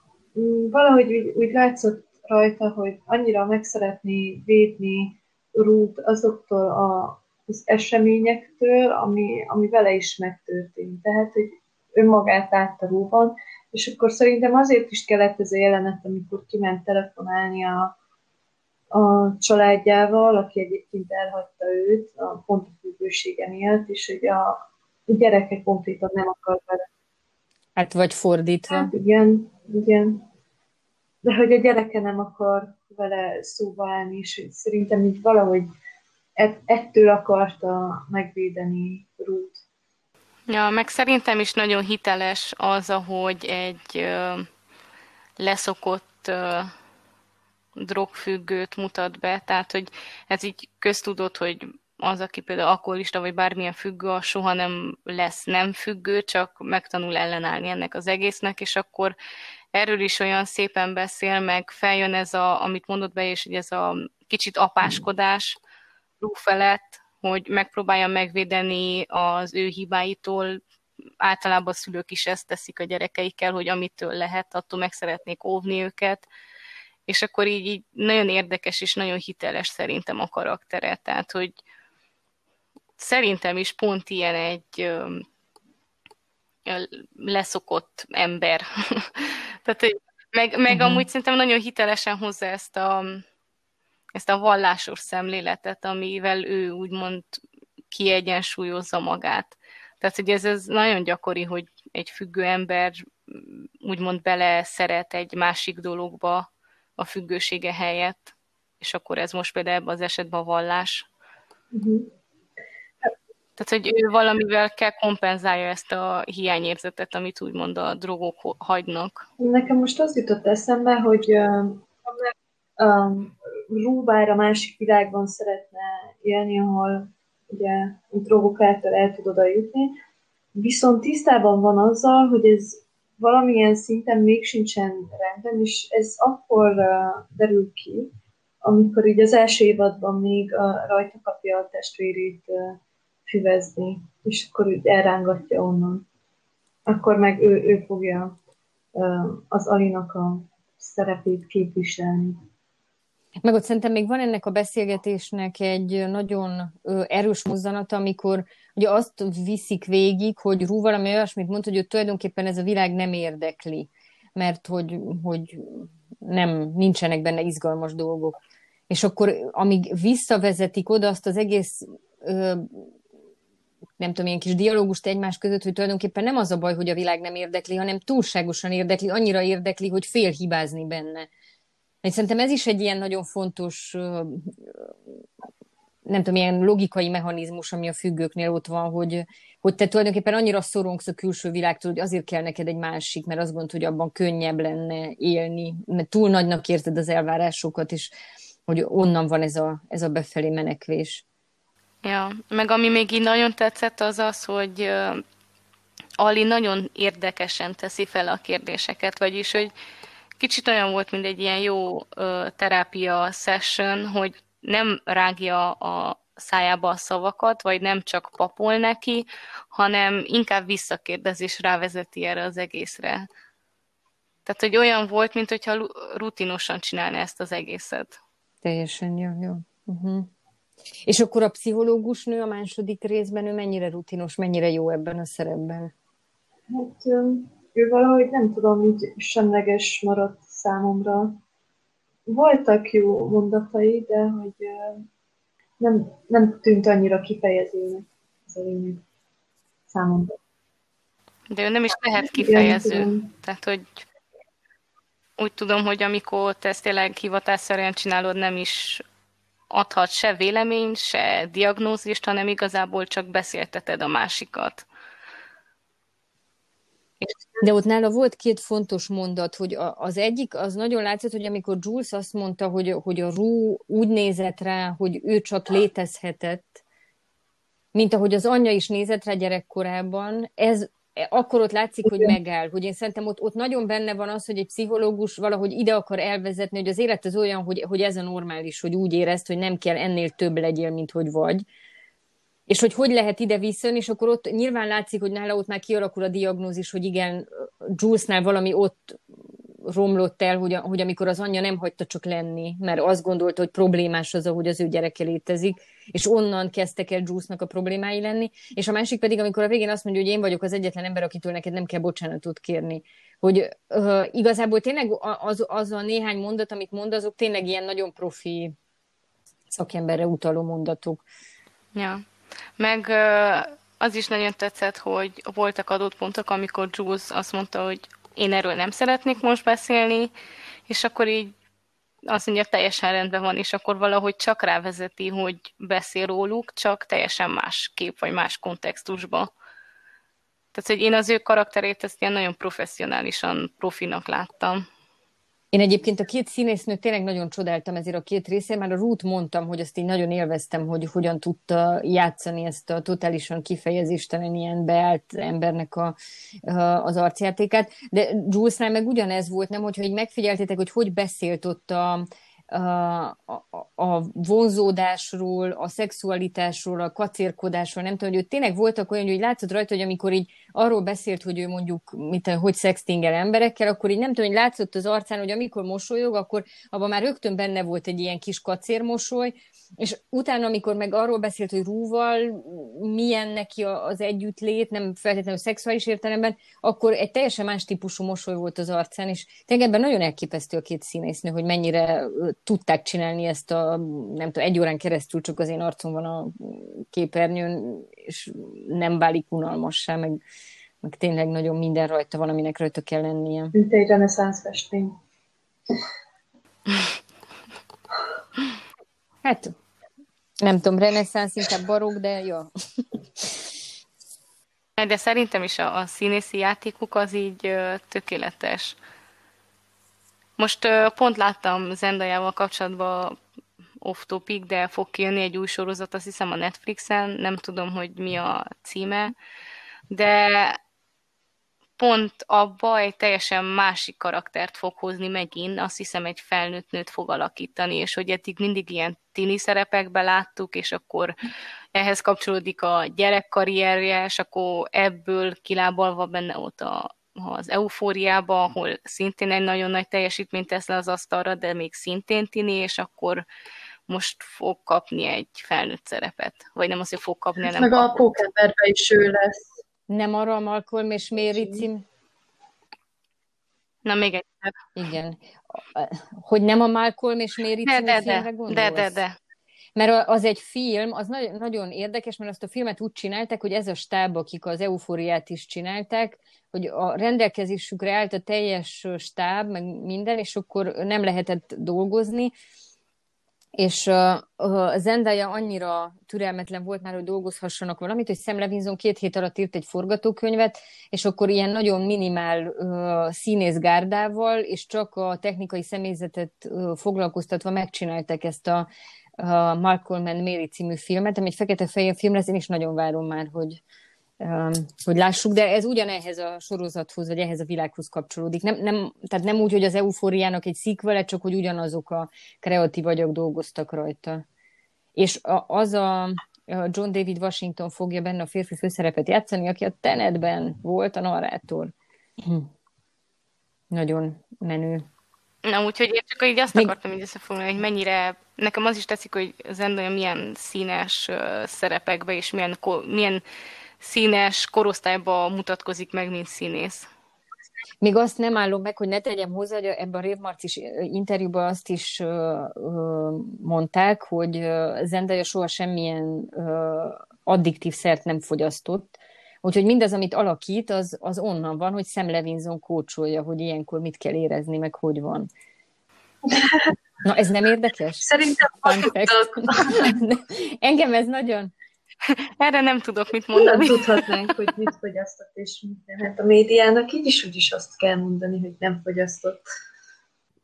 Valahogy úgy, úgy látszott rajta, hogy annyira meg szeretné védni rúg azoktól a, az eseményektől, ami, ami vele is megtörtént. Tehát, hogy önmagát látta róban, és akkor szerintem azért is kellett ez a jelenet, amikor kiment telefonálni a, a családjával, aki egyébként elhagyta őt a pontofüggősége miatt, és hogy a gyereke konkrétan nem akar vele. Hát vagy fordítva. Hát igen, igen. De hogy a gyereke nem akar vele szóba állni, és szerintem így valahogy ett, ettől akarta megvédeni Ruth. Ja, meg szerintem is nagyon hiteles az, ahogy egy ö, leszokott ö, drogfüggőt mutat be, tehát hogy ez így köztudott, hogy az, aki például alkoholista vagy bármilyen függő, az soha nem lesz nem függő, csak megtanul ellenállni ennek az egésznek, és akkor erről is olyan szépen beszél, meg feljön ez a, amit mondott be, és ez a kicsit apáskodás Ruth felett, hogy megpróbálja megvédeni az ő hibáitól. Általában a szülők is ezt teszik a gyerekeikkel, hogy amitől lehet, attól meg szeretnék óvni őket. És akkor így, így nagyon érdekes és nagyon hiteles szerintem a karaktere. Tehát, hogy szerintem is pont ilyen egy ö, leszokott ember. Tehát, hogy meg, meg uh-huh. amúgy szerintem nagyon hitelesen hozza ezt a... ezt a vallásos szemléletet, amivel ő úgymond kiegyensúlyozza magát. Tehát, hogy ez, ez nagyon gyakori, hogy egy függő ember úgymond bele szeret egy másik dologba a függősége helyett, és akkor ez most például ebben az esetben a vallás. Uh-huh. Tehát, hogy ő valamivel kell kompenzálja ezt a hiányérzetet, amit úgymond a drogok hagynak. Nekem most az jutott eszembe, hogy um, Rúbár a másik világban szeretne élni, ahol ugye a drogok által el tud oda jutni, viszont tisztában van azzal, hogy ez valamilyen szinten még sincsen rendben, és ez akkor derül ki, amikor így az első évadban még a rajta kapja a testvérét füvezni, és akkor úgy elrángatja onnan. Akkor meg ő, ő fogja az Alinak a szerepét képviselni. Meg ott szerintem még van ennek a beszélgetésnek egy nagyon erős mozzanata, amikor ugye azt viszik végig, hogy Rú valami olyasmit mond, hogy ő tulajdonképpen ez a világ nem érdekli, mert hogy, hogy nem, nincsenek benne izgalmas dolgok. És akkor amíg visszavezetik oda azt az egész, nem tudom, ilyen kis dialógust egymás között, hogy tulajdonképpen nem az a baj, hogy a világ nem érdekli, hanem túlságosan érdekli, annyira érdekli, hogy fél hibázni benne. Én szerintem ez is egy ilyen nagyon fontos, nem tudom, ilyen logikai mechanizmus, ami a függőknél ott van, hogy, hogy te tulajdonképpen annyira szorongsz a külső világtól, hogy azért kell neked egy másik, mert azt gondolod, hogy abban könnyebb lenne élni, mert túl nagynak érzed az elvárásokat, és hogy onnan van ez a, ez a befelé menekvés. Ja, meg ami még így nagyon tetszett, az az, hogy Ali nagyon érdekesen teszi fel a kérdéseket, vagyis, hogy kicsit olyan volt, mint egy ilyen jó ö, terápia session, hogy nem rágja a szájába a szavakat, vagy nem csak papol neki, hanem inkább visszakérdez és rávezeti erre az egészre. Tehát, hogy olyan volt, mint hogyha rutinosan csinálna ezt az egészet. Teljesen jó, jó. Uh-huh. És akkor a pszichológus nő a második részben, ő mennyire rutinos, mennyire jó ebben a szerepben? Hát... Um... ő valahogy nem tudom, így semleges maradt számomra. Voltak jó mondatai, de hogy nem, nem tűnt annyira kifejezőnek az a lényeg számomra. De ő nem is lehet kifejező. Igen, tehát, hogy úgy tudom, hogy amikor te ezt tényleg hivatásszerűen csinálod, nem is adhat se vélemény, se diagnózist, hanem igazából csak beszélteted a másikat. De ott nála volt két fontos mondat, hogy az egyik, az nagyon látszott, hogy amikor Jules azt mondta, hogy, hogy a Rú úgy nézett rá, hogy ő csak létezhetett, mint ahogy az anyja is nézett rá gyerekkorában, ez akkor ott látszik, hogy megáll. Hogy én szerintem ott, ott nagyon benne van az, hogy egy pszichológus valahogy ide akar elvezetni, hogy az élet az olyan, hogy, hogy ez a normális, hogy úgy érezd, hogy nem kell ennél több legyél, mint hogy vagy. És hogy hogy lehet ide visszajönni, és akkor ott nyilván látszik, hogy nála ott már kialakul a diagnózis, hogy igen, Julesnál valami ott romlott el, hogy, hogy amikor az anyja nem hagyta csak lenni, mert azt gondolta, hogy problémás az, ahogy az ő gyereke létezik, és onnan kezdtek el Juice-nak a problémái lenni, és a másik pedig, amikor a végén azt mondja, hogy én vagyok az egyetlen ember, akitől neked nem kell bocsánatot kérni. Hogy uh, igazából tényleg az, az a néhány mondat, amit mond, azok tényleg ilyen nagyon profi szakemberre utaló mondatok. Ja, meg... Uh... Az is nagyon tetszett, hogy voltak adott pontok, amikor Jules azt mondta, hogy én erről nem szeretnék most beszélni, és akkor így azt mondja, teljesen rendben van, és akkor valahogy csak rávezeti, hogy beszél róluk, csak teljesen más kép, vagy más kontextusba. Tehát, hogy én az ő karakterét ezt ilyen nagyon professzionálisan profinak láttam. Én egyébként a két színésznőt tényleg nagyon csodáltam ezért a két részén, már a Ruth mondtam, hogy azt így nagyon élveztem, hogy hogyan tudta játszani ezt a totálisan kifejezéstelen ilyen beállt embernek a, az arcjátékát, de Julesnál meg ugyanez volt, nem? Hogyha így megfigyeltétek, hogy hogy beszélt ott a, a, a vonzódásról, a szexualitásról, a kacérkodásról, nem tudom, hogy ő tényleg voltak olyan, hogy látszott rajta, hogy amikor így arról beszélt, hogy ő mondjuk, mit, hogy szextingel emberekkel, akkor így nem tudom, hogy látszott az arcán, hogy amikor mosolyog, akkor abban már rögtön benne volt egy ilyen kis kacérmosoly, és utána, amikor meg arról beszélt, hogy Rúval milyen neki az együttlét, nem feltétlenül szexuális értelemben, akkor egy teljesen más típusú mosoly volt az arcán, és tényleg ebben nagyon elképesztő a két színésznő, hogy mennyire tudták csinálni ezt a, nem tudom, egy órán keresztül csak az én arcom van a képernyőn, és nem válik unalmassá, meg meg tényleg nagyon minden rajta van, aminek rajta kell lennie. Mint egy reneszánsz festmény. Hát, nem tudom, reneszánsz, inkább barokk, de jó. De szerintem is a, a színészi játékuk az így ö, tökéletes. Most ö, pont láttam Zendayával kapcsolatban off-topic, de fog kijönni egy új sorozat, azt hiszem a Netflixen, nem tudom, hogy mi a címe, de pont abba egy teljesen másik karaktert fog hozni megint, azt hiszem egy felnőtt nőt fog alakítani, és hogy eddig mindig ilyen tini szerepekbe láttuk, és akkor ehhez kapcsolódik a gyerekkarrierje, és akkor ebből kilábalva benne ott a, az eufóriába, ahol szintén egy nagyon nagy teljesítményt tesz le az asztalra, de még szintén tini, és akkor most fog kapni egy felnőtt szerepet. Vagy nem az, hogy fog kapni, hanem meg kapott. A pókemberben is ő lesz. Nem arra a Malcolm és Marie cím... Na, még egyszer. Igen. Hogy nem a Malcolm és Marie című de, filmre gondolsz? De, de, de. Mert az egy film, az na- nagyon érdekes, mert azt a filmet úgy csinálták, hogy ez a stáb, akik az eufóriát is csinálták, hogy a rendelkezésükre állt a teljes stáb, meg minden, és akkor nem lehetett dolgozni, és uh, Zendaya annyira türelmetlen volt már, hogy dolgozhassanak valamit, hogy Sam Levinson két hét alatt írt egy forgatókönyvet, és akkor ilyen nagyon minimál uh, színészgárdával, és csak a technikai személyzetet uh, foglalkoztatva megcsinálták ezt a uh, Malcolm and Marie című filmet, ami egy fekete-fehér film lesz, én is nagyon várom már, hogy, um, hogy lássuk, de ez ugyanehhez a sorozathoz, vagy ehhez a világhoz kapcsolódik. Nem, nem, tehát nem úgy, hogy az eufóriának egy szikvele, csak hogy ugyanazok a kreatív agyak dolgoztak rajta. És a, az a, a John David Washington fogja benne a férfi főszerepet játszani, aki a Tenetben volt a narrátor. Hm. Nagyon menő. Na, úgyhogy én csak így azt Még... akartam így összefoglalni, hogy mennyire... Nekem az is tetszik, hogy Zendaya milyen színes szerepekbe, és milyen... milyen színes korosztályban mutatkozik meg, mint színész. Még azt nem állom meg, hogy ne tegyem hozzá, hogy ebben a Rév Marcell interjúban azt is mondták, hogy Zendaya soha semmilyen addiktív szert nem fogyasztott, úgyhogy mindaz, amit alakít, az, az onnan van, hogy Sam Levinson kócsolja, hogy ilyenkor mit kell érezni, meg hogy van. Na, ez nem érdekes? Szerintem engem ez nagyon... Erre nem tudok mit mondani. Nem tudhatnánk, hogy mit fogyasztott és mit nem. Hát a médiának így is, úgy is azt kell mondani, hogy nem fogyasztott.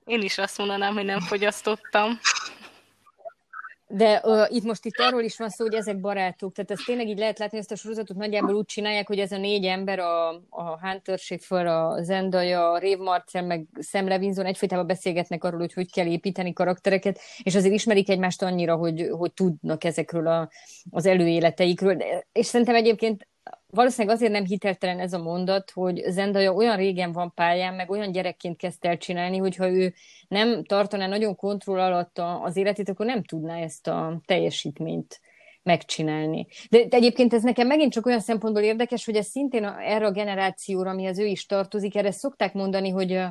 Én is azt mondanám, hogy nem fogyasztottam. De uh, itt most itt arról is van szó, hogy ezek barátok. Tehát ezt tényleg így lehet látni, ezt a sorozatot nagyjából úgy csinálják, hogy ez a négy ember, a, a Hunter Schafer, a Zendaya, a Rév Marcell, meg Sam Levinson egyfolytában beszélgetnek arról, hogy hogy kell építeni karaktereket, és azért ismerik egymást annyira, hogy, hogy tudnak ezekről a, az előéleteikről. És szerintem egyébként valószínűleg azért nem hiteltelen ez a mondat, hogy Zendaya olyan régen van pályán, meg olyan gyerekként kezdte el csinálni, hogyha ő nem tartaná nagyon kontroll alatt az életét, akkor nem tudná ezt a teljesítményt megcsinálni. De egyébként ez nekem megint csak olyan szempontból érdekes, hogy ez szintén erre a generációra, amihez ő is tartozik, erre szokták mondani, hogy,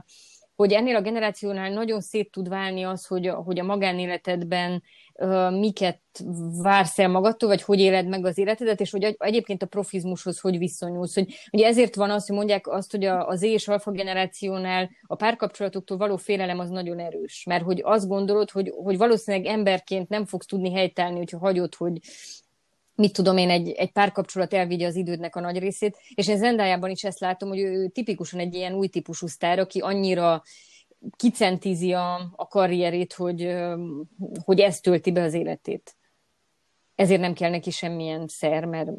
hogy ennél a generációnál nagyon szét tud válni az, hogy, hogy a magánéletedben miket vársz el magadtól, vagy hogy éled meg az életedet, és hogy egyébként a profizmushoz hogy viszonyulsz. Hogy, ugye ezért van az, hogy mondják azt, hogy a Z és alfa generációnál a párkapcsolatoktól való félelem az nagyon erős, mert hogy azt gondolod, hogy, hogy valószínűleg emberként nem fogsz tudni helytállni, hogyha hagyod, hogy mit tudom én, egy, egy párkapcsolat elvigye az idődnek a nagy részét, és én Zendayában is ezt látom, hogy ő tipikusan egy ilyen új típusú sztár, aki annyira kicentízi a, a karrierét, hogy, hogy ez tölti be az életét. Ezért nem kell neki semmilyen szer, mert,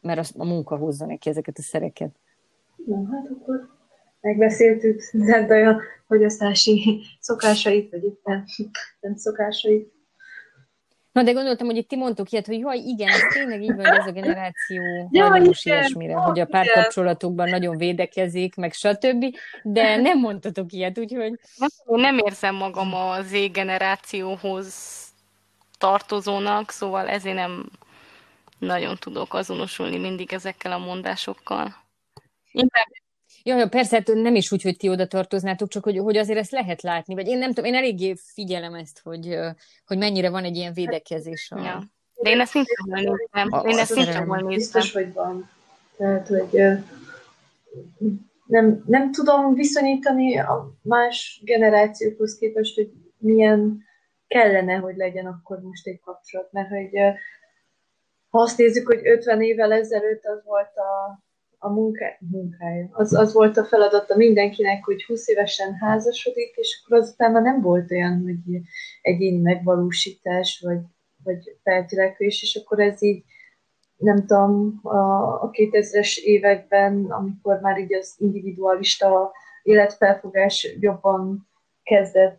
mert a munka hozza neki ezeket a szereket. Na, hát akkor megbeszéltük Zendaya fogyasztási szokásait, vagy itt nem, nem szokásait. Na, de gondoltam, hogy itt ti mondtok ilyet, hogy jaj, igen, ez tényleg így van, ez a generáció hajlamos ilyesmire, hogy a párkapcsolatokban nagyon védekezik, meg stb., de nem mondtatok ilyet, úgyhogy... Én nem érzem magam a Z generációhoz tartozónak, szóval ezért nem nagyon tudok azonosulni mindig ezekkel a mondásokkal. Én Ja, ja, persze, hát nem is úgy, hogy ti oda tartoznátok, csak hogy, hogy azért ezt lehet látni, vagy én nem tudom, én eléggé figyelem ezt, hogy, hogy mennyire van egy ilyen védekezés. A... Ja. De én ezt nincs jól néztem. A, én ezt nincs jól néztem. Biztos, hogy van. Tehát, hogy nem, nem tudom viszonyítani a más generációkhoz képest, hogy milyen kellene, hogy legyen akkor most egy kapcsolat. Mert hogy ha azt nézzük, hogy ötven évvel ezelőtt az volt a a munká... munkája. Az, az volt a feladata mindenkinek, hogy húsz évesen házasodik, és akkor azután már nem volt olyan, hogy egyéni megvalósítás, vagy, vagy feltörekvés, és akkor ez így, nem tudom, a kétezres években, amikor már így az individualista életfelfogás jobban kezdett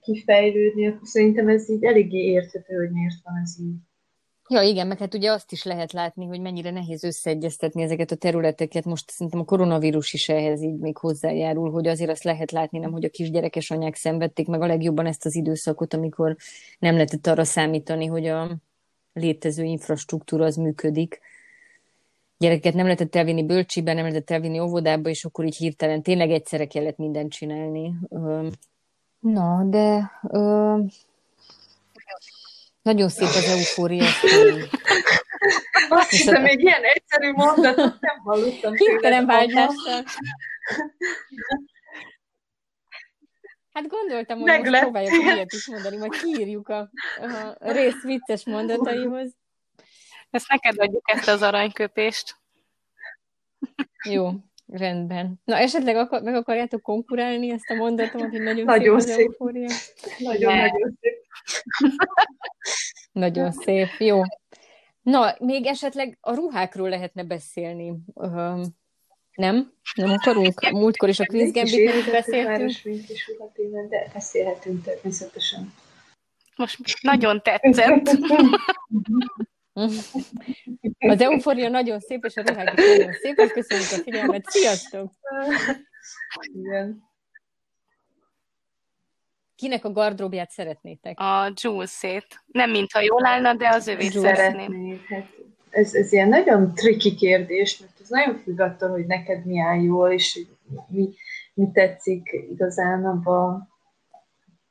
kifejlődni, akkor szerintem ez így eléggé érthető, hogy miért van ez így. Ja, igen, meg hát ugye azt is lehet látni, hogy mennyire nehéz összeegyeztetni ezeket a területeket. Most szerintem a koronavírus is ehhez így még hozzájárul, hogy azért azt lehet látni, nem, hogy a kisgyerekes anyák szenvedték meg a legjobban ezt az időszakot, amikor nem lehetett arra számítani, hogy a létező infrastruktúra az működik. Gyerekeket nem lehetett elvinni bölcsibe, nem lehetett elvinni óvodába, és akkor így hirtelen tényleg egyszerre kellett mindent csinálni. Na, de... Ö... Nagyon szép az eufória. Azt hiszem, még ilyen egyszerű mondatot nem hallottam. Hirtelen vágyásra. Hát gondoltam, hogy Meglett. most próbáljuk ilyet is mondani, majd kiírjuk a, a rész vicces mondataihoz. Ezt neked adjuk, ezt az aranyköpést. Jó, rendben. Na, esetleg akar, meg akarjátok konkurálni ezt a mondatot, hogy nagyon, nagyon szép, szép az eufória. Nagyon-nagyon szép. Nagyon szép, jó. Na, még esetleg a ruhákról lehetne beszélni. Uh, nem? Nem akarunk? Múltkor is a Queen's Gambitről is beszéltünk. De beszélhetünk természetesen. Most nagyon tetszett. Az eufória nagyon szép, és a ruhák is nagyon szép. Köszönjük a figyelmet. Sziasztok! Igen. Kinek a gardróbját szeretnétek? A Jules-ét. Nem mintha jól állna, de az övét szeretném. Hát ez, ez ilyen nagyon tricky kérdés, mert ez nagyon függ attól, hogy neked mi áll jól, és mi, mi tetszik igazán abba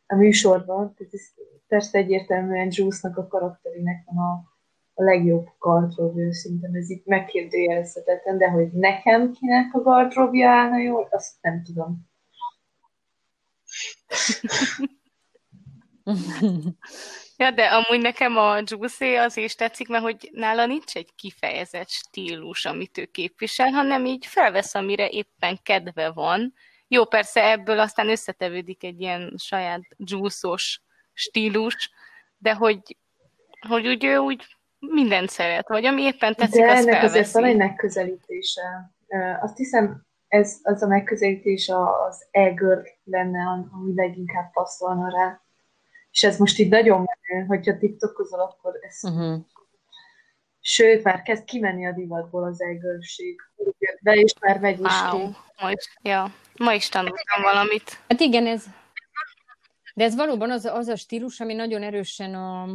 a műsorban. Ez, persze egyértelműen Jules-nak a karakterének van a, a legjobb gardróbja, szerintem ez így megkérdőjelezhetetlen, de hogy nekem kinek a gardróbja állna jól, azt nem tudom. Ja, de amúgy nekem a Juicy az is tetszik, mert hogy nála nincs egy kifejezett stílus, amit ő képvisel, hanem így felvesz, amire éppen kedve van. Jó, persze ebből aztán összetevődik egy ilyen saját juice-os stílus, de hogy, hogy úgy ő úgy mindent szeret, vagy ami éppen tetszik, de azt felveszi. De ennek azért van egy megközelítése. Azt hiszem, ez az a megközelítés az e-girl lenne, ami leginkább passzolna rá. És ez most így nagyon menő, hogyha TikTokozol, akkor ez... Uh-huh. Sőt, már kezd kimenni a divatból az elgőrség. Jött be, és már megy is wow. ki. Ma is, ja. Ma is tanultam valamit. Hát igen, ez... De ez valóban az, az a stílus, ami nagyon erősen a...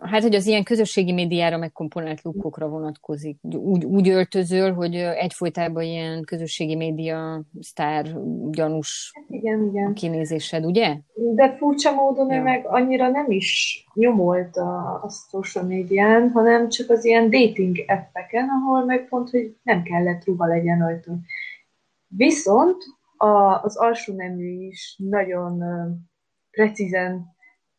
Hát, hogy az ilyen közösségi médiára megkomponált lookokra vonatkozik. Úgy, úgy öltözöl, hogy egyfolytában ilyen közösségi média, sztár, gyanús igen, igen. kinézésed, ugye? De furcsa módon ja. ő meg annyira nem is nyomolt a, a social médián, hanem csak az ilyen dating appeken, ahol meg pont, hogy nem kellett ruha legyen rajta. Viszont a, az alsónemű is nagyon uh, precízen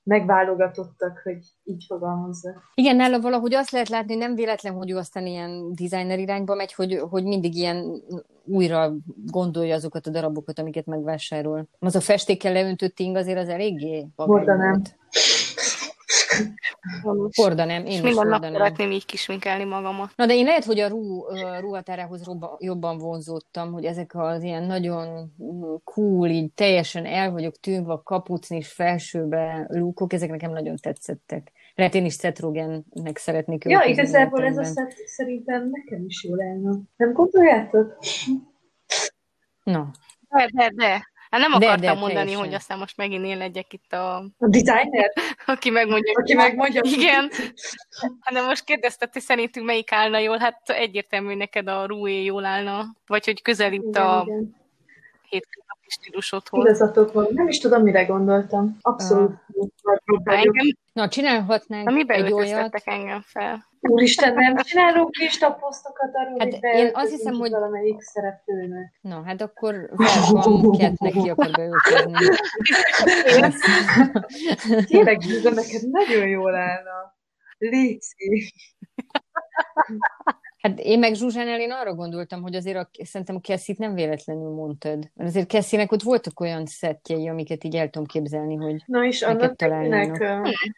megválogatottak, hogy így fogalmazzak. Igen, nála valahogy azt lehet látni, hogy nem véletlen, hogy ő aztán ilyen designer irányba megy, hogy, hogy mindig ilyen újra gondolja azokat a darabokat, amiket megvásárol. Az a festékkel leöntött ing azért az eléggé? Hordanám. Hordanám, én és is hordanám. Minden nap szeretném így kisminkelni magamat. Na, de én lehet, hogy a rú, ruhatárához jobban vonzódtam, hogy ezek az ilyen nagyon cool, így teljesen el vagyok tűnve kapucni és felsőbe lúkok, ezek nekem nagyon tetszettek. Lehet én is cetrogennek szeretnék őket. Ja, igazából ez a szert szerintem nekem is jól állna. Nem gondoljátok? Na. De, de, de. Hát nem akartam de, de, mondani, teljesen. Hogy aztán most megint én legyek itt a... A designer? Aki megmondja. Aki megmondja. Igen. Hanem most kérdezted, hogy szerintünk melyik állna jól. Hát egyértelmű, neked a ruhé jól állna. Vagy hogy közelít igen, a igen. hétköznapi stílusodhoz. Igazatok van. Nem is tudom, mire gondoltam. Abszolút. Uh, Na, csinálhatnánk egy olyat. Na, miben öltöztettek engem fel? Úristen, nem csinálunk lista posztokat arról, hát hogy én azt hiszem, hogy valamelyik szereplőnek. Na, hát akkor velkom kellett neki, akkor beülteni. Tényleg, de neked nagyon jól állna. Léci. Hát én meg Zsuzsánál én arra gondoltam, hogy azért a, szerintem a Cassie-t nem véletlenül mondtad. Mert azért Cassie-nek ott voltak olyan szettjei, amiket így el tudom képzelni, hogy na és annak tekinek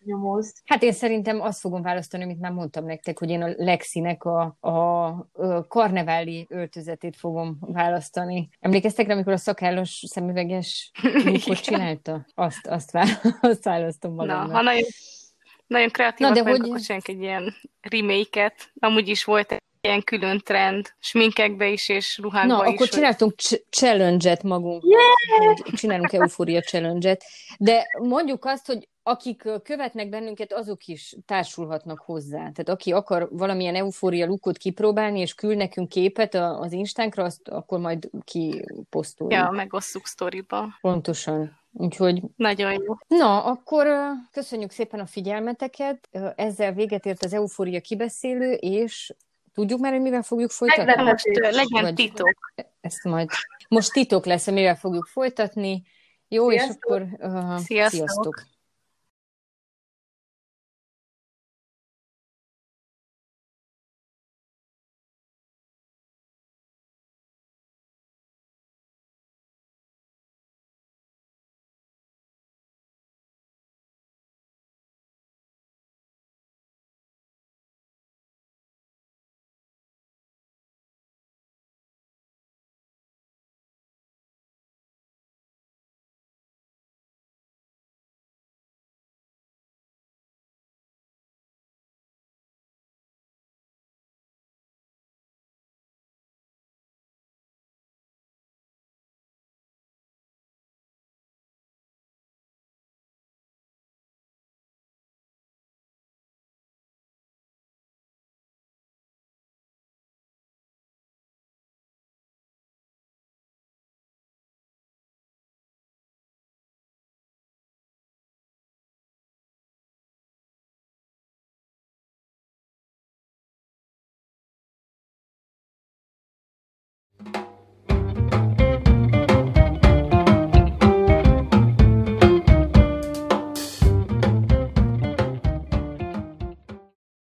nyomozd. Hát én szerintem azt fogom választani, amit már mondtam nektek, hogy én a Lexinek a, a, a karneváli öltözetét fogom választani. Emlékeztek rá, amikor a szakállos szemüveges lúkot csinálta? Azt, azt, választ, azt választom magamnak. Na, ha nagyon, nagyon kreatívak na, vagyok, hogy... akkor csinálunk egy ilyen remake-et. Amúgy is volt egy ilyen külön trend, sminkekbe is, és ruhákba na, is. Na, akkor csináltunk c- challenge-et magunk. Yeah! Csinálunk eufória challenge-et. De mondjuk azt, hogy akik követnek bennünket, azok is társulhatnak hozzá. Tehát aki akar valamilyen eufória lookot kipróbálni, és küld nekünk képet az Instánkra, azt akkor majd kiposztoljuk. Ja, megosszuk sztoriba. Pontosan. Úgyhogy... Nagyon jó. Na, akkor köszönjük szépen a figyelmeteket. Ezzel véget ért az eufória kibeszélő, és tudjuk már, hogy mivel fogjuk folytatni? Meglepetés. Legyen vagy... titok. Ezt majd. Most titok lesz, mivel fogjuk folytatni. Jó, sziasztok. És akkor... Uh, sziasztok. sziasztok.